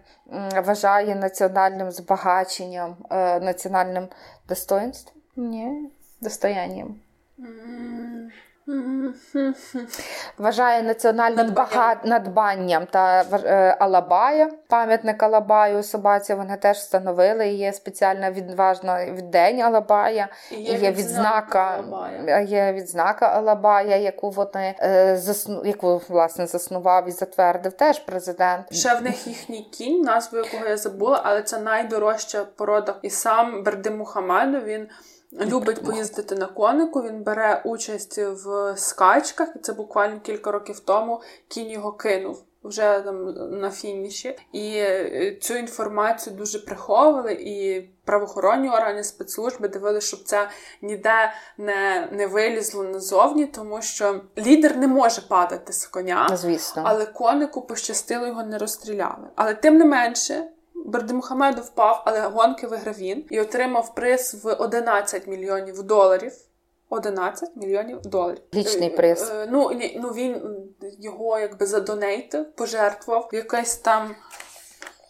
вважає національним збагаченням, е, національним достоїнством? Ні, достоянням. Mm-hmm. Mm-hmm. вважає національним надбанням та Алабая, пам'ятник Алабаю, собаці, вони теж встановили, і є спеціальна відважна від День Алабая, і є, і є, відзнака, Алабая. Є відзнака Алабая, яку вони засну, яку власне заснував і затвердив теж президент. Ще в них їхній кінь, назву якого я забула, але це найдорожча порода. І сам Бердимухамедов, він любить поїздити на конику, він бере участь в скачках, і це буквально кілька років тому кінь його кинув вже там на фініші. І цю інформацію дуже приховували, і правоохоронні органи, спецслужби дивилися, щоб це ніде не, не вилізло назовні, тому що лідер не може падати з коня, звісно. Але конику пощастило, його не розстріляли. Але тим не менше, Бердимухамедов впав, але гонки виграв він і отримав приз в одинадцять мільйонів доларів. одинадцять мільйонів доларів. Лічний приз. Ну, ну він його якби задонейтив, пожертвував якесь там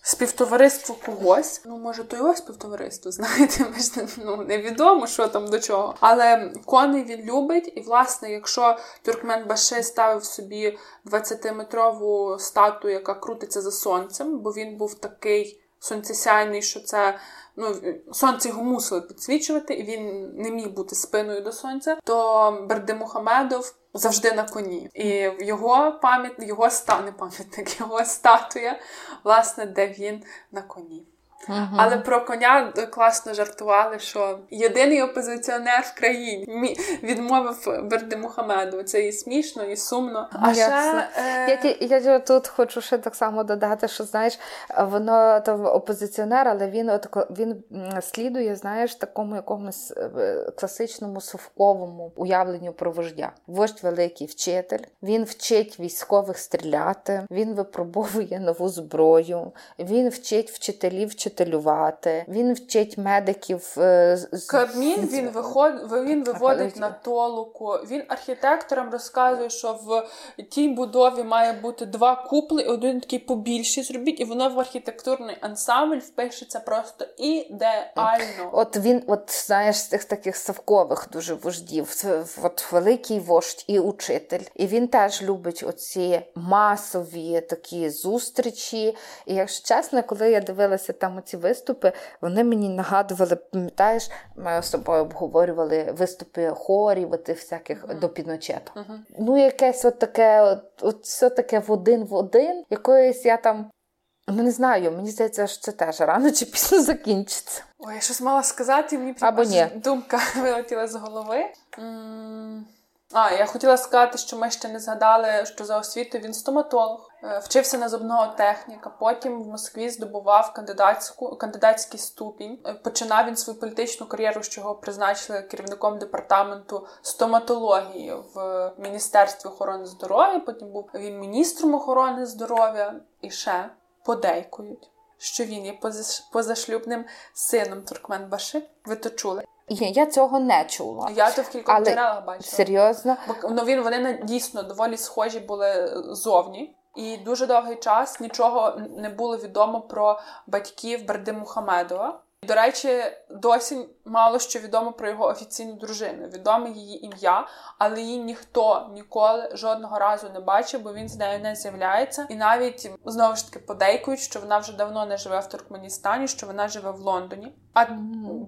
співтовариство когось. Ну, може, то його співтовариство, знаєте, ми ж ну, невідомо, що там до чого. Але коней він любить, і, власне, якщо Туркменбаши ставив собі двадцятиметрову статую, яка крутиться за сонцем, бо він був такий сонцесяйний, що це... Ну, сонце його мусило підсвічувати, і він не міг бути спиною до сонця, то Бердимухамедов завжди на коні. І його пам'ятник, його ста... не пам'ятник, його статуя, власне, де він на коні. Ага. Але про коня класно жартували, що єдиний опозиціонер в країні мі... відмовив Бердимухамедову. Це і смішно, і сумно. А а ще, е... я, я тут хочу ще так само додати, що, знаєш, воно там опозиціонер, але він, от, він слідує, знаєш, такому якомусь класичному совковому уявленню про вождя. Вождь – великий вчитель, він вчить військових стріляти, він випробовує нову зброю, він вчить вчителів вчителів вчителювати, він вчить медиків. Кабмін він виход... він виводить на толоку. Він архітекторам розказує, що в тій будові має бути два купли, один такий побільший зробіть, і воно в архітектурний ансамбль впишеться просто ідеально. От він, от знаєш, з тих таких совкових дуже вождів, от великий вождь і учитель. І він теж любить оці масові такі зустрічі. І якщо чесно, коли я дивилася там оці виступи, вони мені нагадували, пам'ятаєш, ми з собою обговорювали виступи хорів, отих всяких mm. до Піночета. Mm-hmm. Ну, якесь от таке, от, от все таке в один в один, якоїсь я там, ну не знаю, мені здається, що це теж рано чи пізно закінчиться. Ой, я щось мала сказати, мені прямо думка вилетіла з голови. Mm. А, я хотіла сказати, що ми ще не згадали, що за освітою він стоматолог. Вчився на зубного техніка, потім в Москві здобував кандидатську, кандидатський ступінь. Починав він свою політичну кар'єру, що його призначили керівником департаменту стоматології в Міністерстві охорони здоров'я, потім був він міністром охорони здоров'я. І ще подейкують, що він є позашлюбним сином Туркменбаши. Ви то чули? Я цього не чула. Я то в кількох Але... джерелах бачила. Серйозно? Ну, він, вони дійсно доволі схожі були зовні. І дуже довгий час нічого не було відомо про батьків Бердимухамедова. До речі, досі мало що відомо про його офіційну дружину. Відоме її ім'я, але її ніхто ніколи жодного разу не бачив, бо він з нею не з'являється. І навіть, знову ж таки, подейкують, що вона вже давно не живе в Туркменістані, що вона живе в Лондоні. А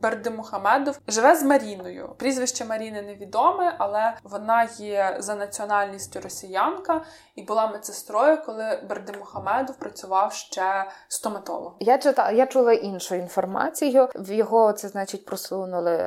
Бердимухамедов живе з Маріною. Прізвище Маріни невідоме, але вона є за національністю росіянка і була медсестрою, коли Бердимухамедов працював ще стоматологом. Я читала, я чула іншу інформацію. Його, це значить, просунули,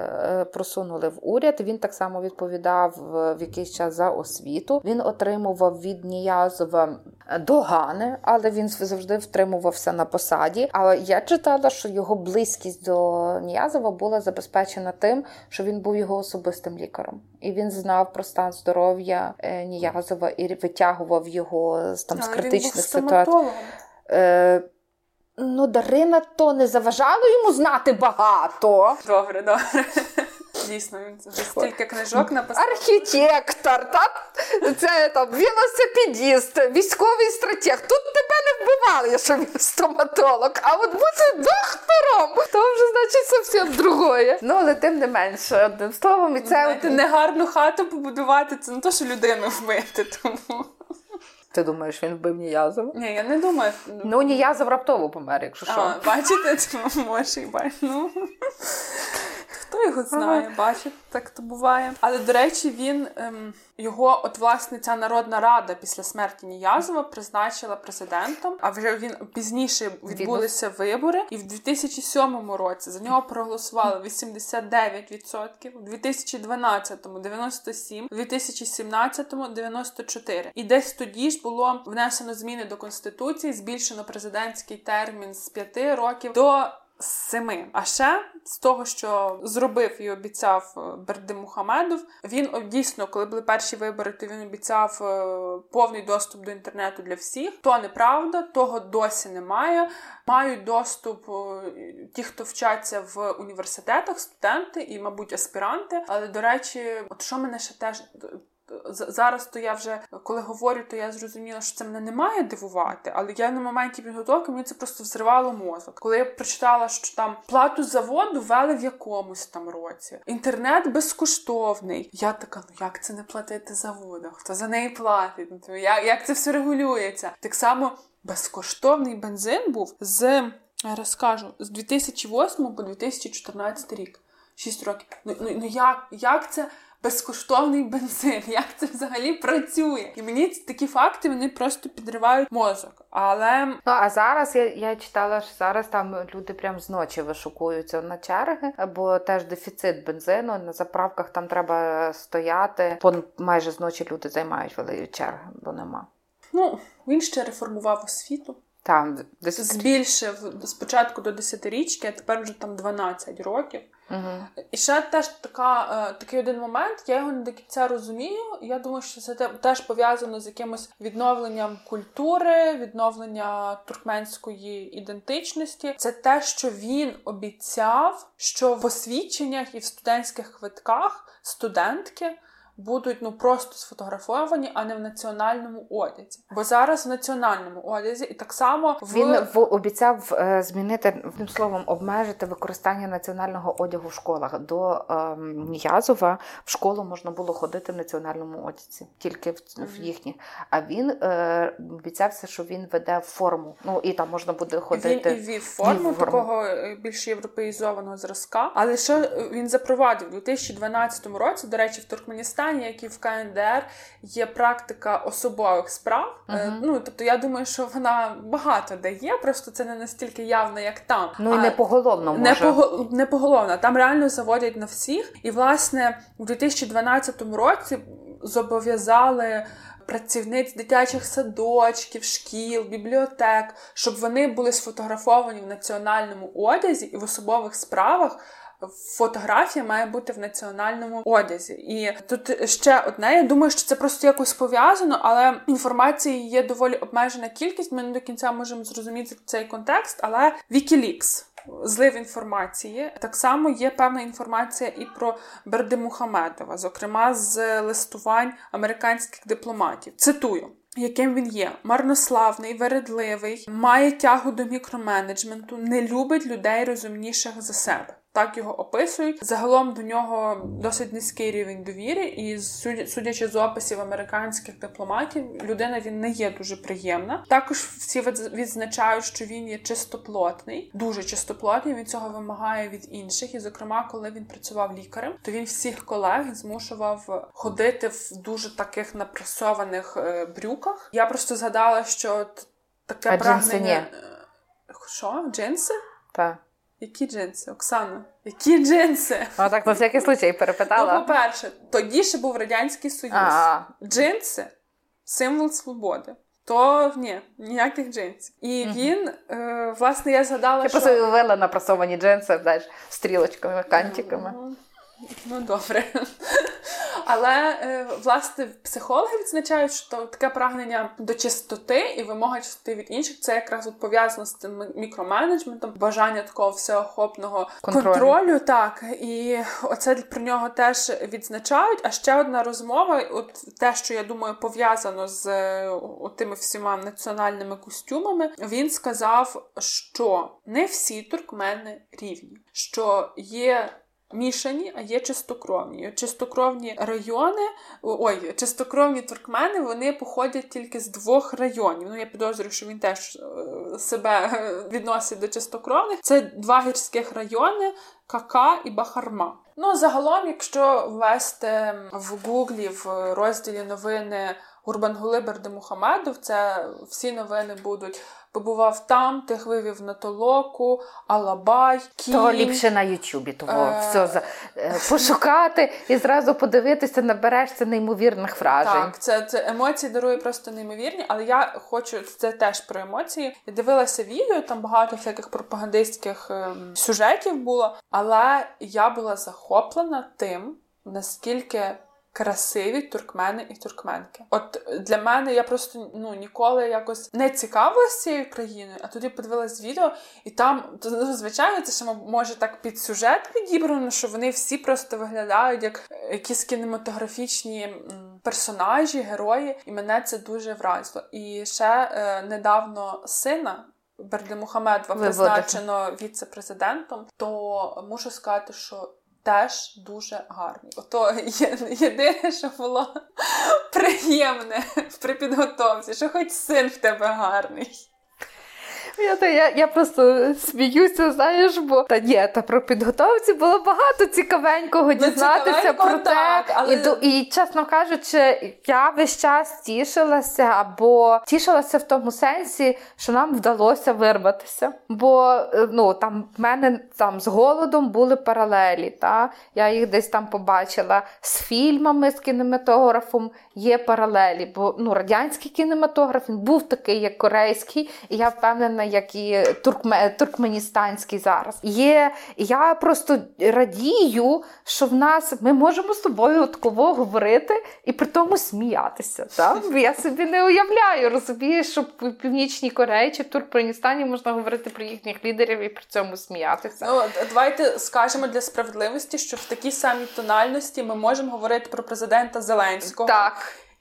просунули в уряд. Він так само відповідав в якийсь час за освіту. Він отримував від Ніязова догани, але він завжди втримувався на посаді. А я читала, що його близькість до Ніязова була забезпечена тим, що він був його особистим лікарем. І він знав про стан здоров'я Ніязова і витягував його там, з критичних ситуацій. Ну, Дарина то не заважала йому знати багато. Добре, добре. Дійсно, він стільки книжок написав. Архітектор, так? Це там велосипедіст, військовий стратег. Тут тебе не вбивали, якщо він стоматолог, а от бути доктором, то вже, значить, зовсім другое. Ну, але тим не менше, одним словом, і це... Знаєте, негарну хату побудувати, це не то, що людину вбити, тому... Ти думаєш, він вбив Ніязова? Ні, я не думаю. Ну, Ніязов раптово помер, якщо що. А, бачите, це може і бачить. Ну, хто його знає, ага. Бачить, так то буває. Але, до речі, він, ем, його, от, власне, ця Народна Рада після смерті Ніязова призначила президентом, а вже він пізніше відбулися вибори, і в дві тисячі сьомому році за нього проголосували вісімдесят дев'ять відсотків, в дві тисячі дванадцятому – дев'яносто сім відсотків, в дві тисячі сімнадцятому – дев'яносто чотири відсотки. І десь тоді ж було внесено зміни до Конституції, збільшено президентський термін з п'яти років до семи. А ще з того, що зробив і обіцяв Бердимухамедов, він дійсно, коли були перші вибори, то він обіцяв повний доступ до інтернету для всіх. То неправда, того досі немає. Мають доступ ті, хто вчаться в університетах, студенти і, мабуть, аспіранти. Але, до речі, от що мене ще теж... Зараз то я вже, коли говорю, то я зрозуміла, що це мене не має дивувати, але я на моменті підготовки, мені це просто взривало мозок. Коли я прочитала, що там плату за воду ввели в якомусь там році, інтернет безкоштовний. Я така, ну як це не платити за воду? Хто за неї платить? Як це все регулюється? Так само безкоштовний бензин був з, я розкажу, з дві тисячі восьмого по дві тисячі чотирнадцятий рік. шість років. Ну, ну, ну як, як це... безкоштовний бензин, як це взагалі працює? І мені такі факти, вони просто підривають мозок. Але... Ну, а зараз, я, я читала, що зараз там люди прям зночі вишукуються на черги, бо теж дефіцит бензину, на заправках там треба стояти, бо майже зночі люди займають великі черги, бо нема. Ну, він ще реформував освіту. Там десять... збільшив спочатку до десятирічки, а тепер вже там дванадцять років. Угу. І ще теж така, такий один момент, я його не до кінця розумію. Я думаю, що це теж пов'язано з якимось відновленням культури, відновлення туркменської ідентичності. Це те, що він обіцяв, що в освідченнях і в студентських квитках студентки будуть, ну, просто сфотографовані, а не в національному одязі. Бо зараз в національному одязі і так само... В... Він в, обіцяв е, змінити, одним словом, обмежити використання національного одягу в школах. До е, Ніязова в школу можна було ходити в національному одязі, тільки в, mm-hmm. в їхніх. А він е, обіцявся, що він веде форму. Ну, і там можна буде ходити... Він і вів форму, вів такого форму. Більш європеїзованого зразка. Але що він запровадив? У дві тисячі дванадцятому році, до речі, в Туркменістані, як і в КНДР, є практика особових справ. Uh-huh. Ну, тобто, я думаю, що вона багато де є, просто це не настільки явно, як там. Ну, і не поголовно, може. Не, погол... не поголовно. Там реально заводять на всіх. І, власне, у дві тисячі дванадцятому році зобов'язали працівниць дитячих садочків, шкіл, бібліотек, щоб вони були сфотографовані в національному одязі і в особових справах. Фотографія має бути в національному одязі. І тут ще одне, я думаю, що це просто якось пов'язано, але інформації є доволі обмежена кількість, ми не до кінця можемо зрозуміти цей контекст, але WikiLeaks злив інформації. Так само є певна інформація і про Бердимухамедова, зокрема з листувань американських дипломатів. Цитую. Яким він є? Марнославний, вередливий, має тягу до мікроменеджменту, не любить людей розумніших за себе. Так його описують. Загалом до нього досить низький рівень довіри, і судячи з описів американських дипломатів, людина він не є дуже приємна. Також всі відзначають, що він є чистоплотний, дуже чистоплотний, він цього вимагає від інших. І, зокрема, коли він працював лікарем, то він всіх колег змушував ходити в дуже таких напресованих брюках. Я просто згадала, що таке а прагнення... Що? Джинси? Так. Які джинси, Оксана? Які джинси? А так, на всякий случай перепитала. Ну, по-перше, тоді ще був Радянський Союз. А-а. Джинси – символ свободи. То ні, ніяких джинсів. І він, угу. е, власне, я згадала, я що... Я просто вивела на прасовані джинси, знаєш, стрілочками, кантиками. Ну, добре. Але, власне, психологи відзначають, що таке прагнення до чистоти і вимога чистоти від інших, це якраз от пов'язано з тим мікроменеджментом, бажання такого всеохопного контролю. контролю так. І оце про нього теж відзначають. А ще одна розмова, от те, що, я думаю, пов'язано з от тими всіма національними костюмами, він сказав, що не всі туркмени рівні, що є мішані, а є чистокровні. Чистокровні райони, ой, чистокровні туркмени, вони походять тільки з двох районів. Ну, я підозрюю, що він теж себе відносить до чистокровних. Це два гірських райони, Кака і Бахарма. Ну, загалом, якщо ввести в Гуглі в розділі новини Гурбангули Бердимухамедов, це всі новини будуть. Побував там, тих вивів на толоку, Алабай, Кім. То ліпше на Ютубі, того е... все за... пошукати і зразу подивитися, наберешся неймовірних вражень. Так, це, це емоції дарує просто неймовірні, але я хочу, це теж про емоції. Я дивилася відео, там багато всяких пропагандистських ем, сюжетів було, але я була захоплена тим, наскільки красиві туркмени і туркменки. От для мене, я просто ну ніколи якось не цікавилася цією країною, а тоді подивилась відео, і там, ну, звичайно, це ще може так під сюжет підібрано, що вони всі просто виглядають як якісь кінематографічні персонажі, герої, і мене це дуже вразило. І ще е, недавно сина Бердимухамедова призначено віце-президентом, то мушу сказати, що теж дуже гарний. Ото є, єдине, що було приємне при підготовці, що хоч син в тебе гарний. Я, я, я просто сміюся, знаєш, бо та ні, та про підготовці було багато цікавенького дізнатися цікавенького, про те. Так, але... і, і, чесно кажучи, я весь час тішилася, або тішилася в тому сенсі, що нам вдалося вирватися. Бо, ну, там в мене там з голодом були паралелі, та? Я їх десь там побачила. З фільмами, з кінематографом є паралелі, бо, ну, радянський кінематограф, він був такий, як корейський, і я впевнена, як і туркме, туркменістанський зараз. Є, я просто радію, що в нас ми можемо з тобою от кого говорити і при тому сміятися. Так? Я собі не уявляю, розумієш, що в Північній Кореї чи в Туркменістані можна говорити про їхніх лідерів і при цьому сміятися. Ну, давайте скажемо для справедливості, що в такій самій тональності ми можемо говорити про президента Зеленського. Так.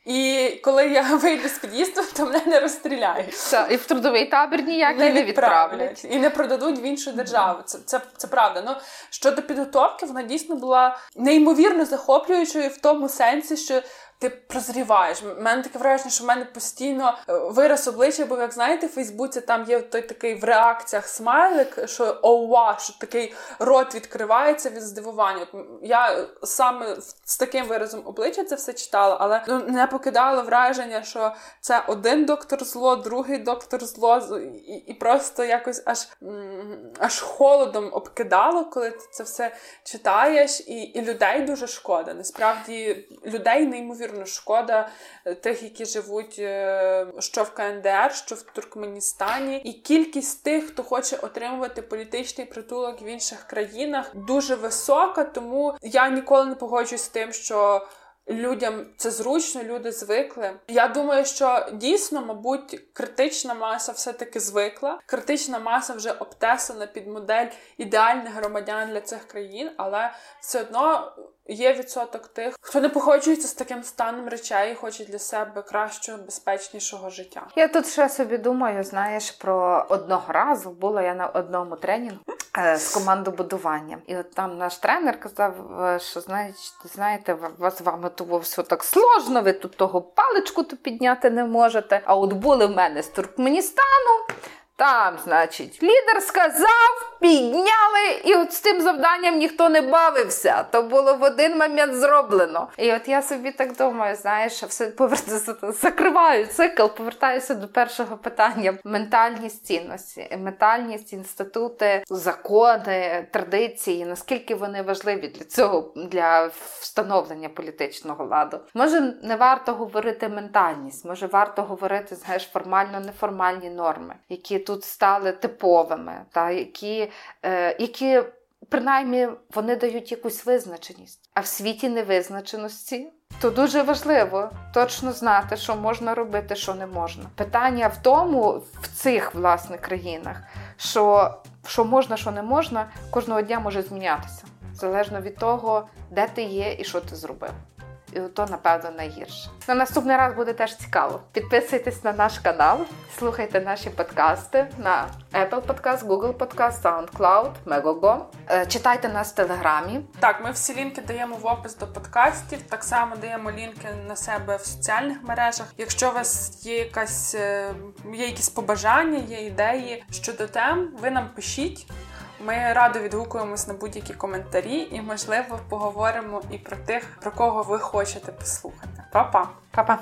І коли я вийду з під'їзду, то мене не розстріляють. Та, і в трудовий табір ніяк не, не відправлять. відправлять. І не продадуть в іншу державу. Це, це, це правда. Ну, щодо підготовки, вона дійсно була неймовірно захоплюючою в тому сенсі, що ти прозріваєш. У мене таке враження, що в мене постійно вираз обличчя, бо, як знаєте, в Фейсбуці там є той такий в реакціях смайлик, що ова, що такий рот відкривається від здивування. От я саме з таким виразом обличчя це все читала, але ну, не покидало враження, що це один доктор зло, другий доктор зло, і, і просто якось аж, аж холодом обкидало, коли ти це все читаєш, і, і людей дуже шкода. Насправді, людей неймовірно шкода тих, які живуть що в КНДР, що в Туркменістані. І кількість тих, хто хоче отримувати політичний притулок в інших країнах, дуже висока, тому я ніколи не погоджуюсь з тим, що людям це зручно, люди звикли. Я думаю, що дійсно, мабуть, критична маса все-таки звикла. Критична маса вже обтесана під модель ідеальних громадян для цих країн, але все одно є відсоток тих, хто не погоджується з таким станом речей і хоче для себе кращого, безпечнішого життя. Я тут ще собі думаю, знаєш, про одного разу була я на одному тренінгу е, з командобудуванням. І от там наш тренер казав, що знаєте, вас з вами того все так сложно, ви тут того паличку то підняти не можете. А от були в мене з Туркменістану, там, значить, лідер сказав, підняли, і от з тим завданням ніхто не бавився. То було в один момент зроблено. І от я собі так думаю, знаєш, все повер... закриваю цикл, повертаюся до першого питання. Ментальність цінності, ментальність, інститути, закони, традиції, наскільки вони важливі для цього, для встановлення політичного ладу. Може, не варто говорити ментальність, може варто говорити, знаєш, формально-неформальні норми, які тут стали типовими, та які, е, які принаймні вони дають якусь визначеність. А в світі невизначеності То дуже важливо точно знати, що можна робити, що не можна. Питання в тому, в цих, власне, країнах, що, що можна, що не можна, кожного дня може змінятися. Залежно від того, де ти є і що ти зробив. І то, напевно, найгірше. На наступний раз буде теж цікаво. Підписуйтесь на наш канал, слухайте наші подкасти на Apple Podcast, Google Podcast, SoundCloud, Megogo. Читайте нас в Телеграмі. Так, ми всі лінки даємо в опис до подкастів, так само даємо лінки на себе в соціальних мережах. Якщо у вас є, якась, є якісь побажання, є ідеї щодо тем, ви нам пишіть. Ми радо відгукуємось на будь-які коментарі і, можливо, поговоримо і про тих, про кого ви хочете послухати. Па-па! Па-па!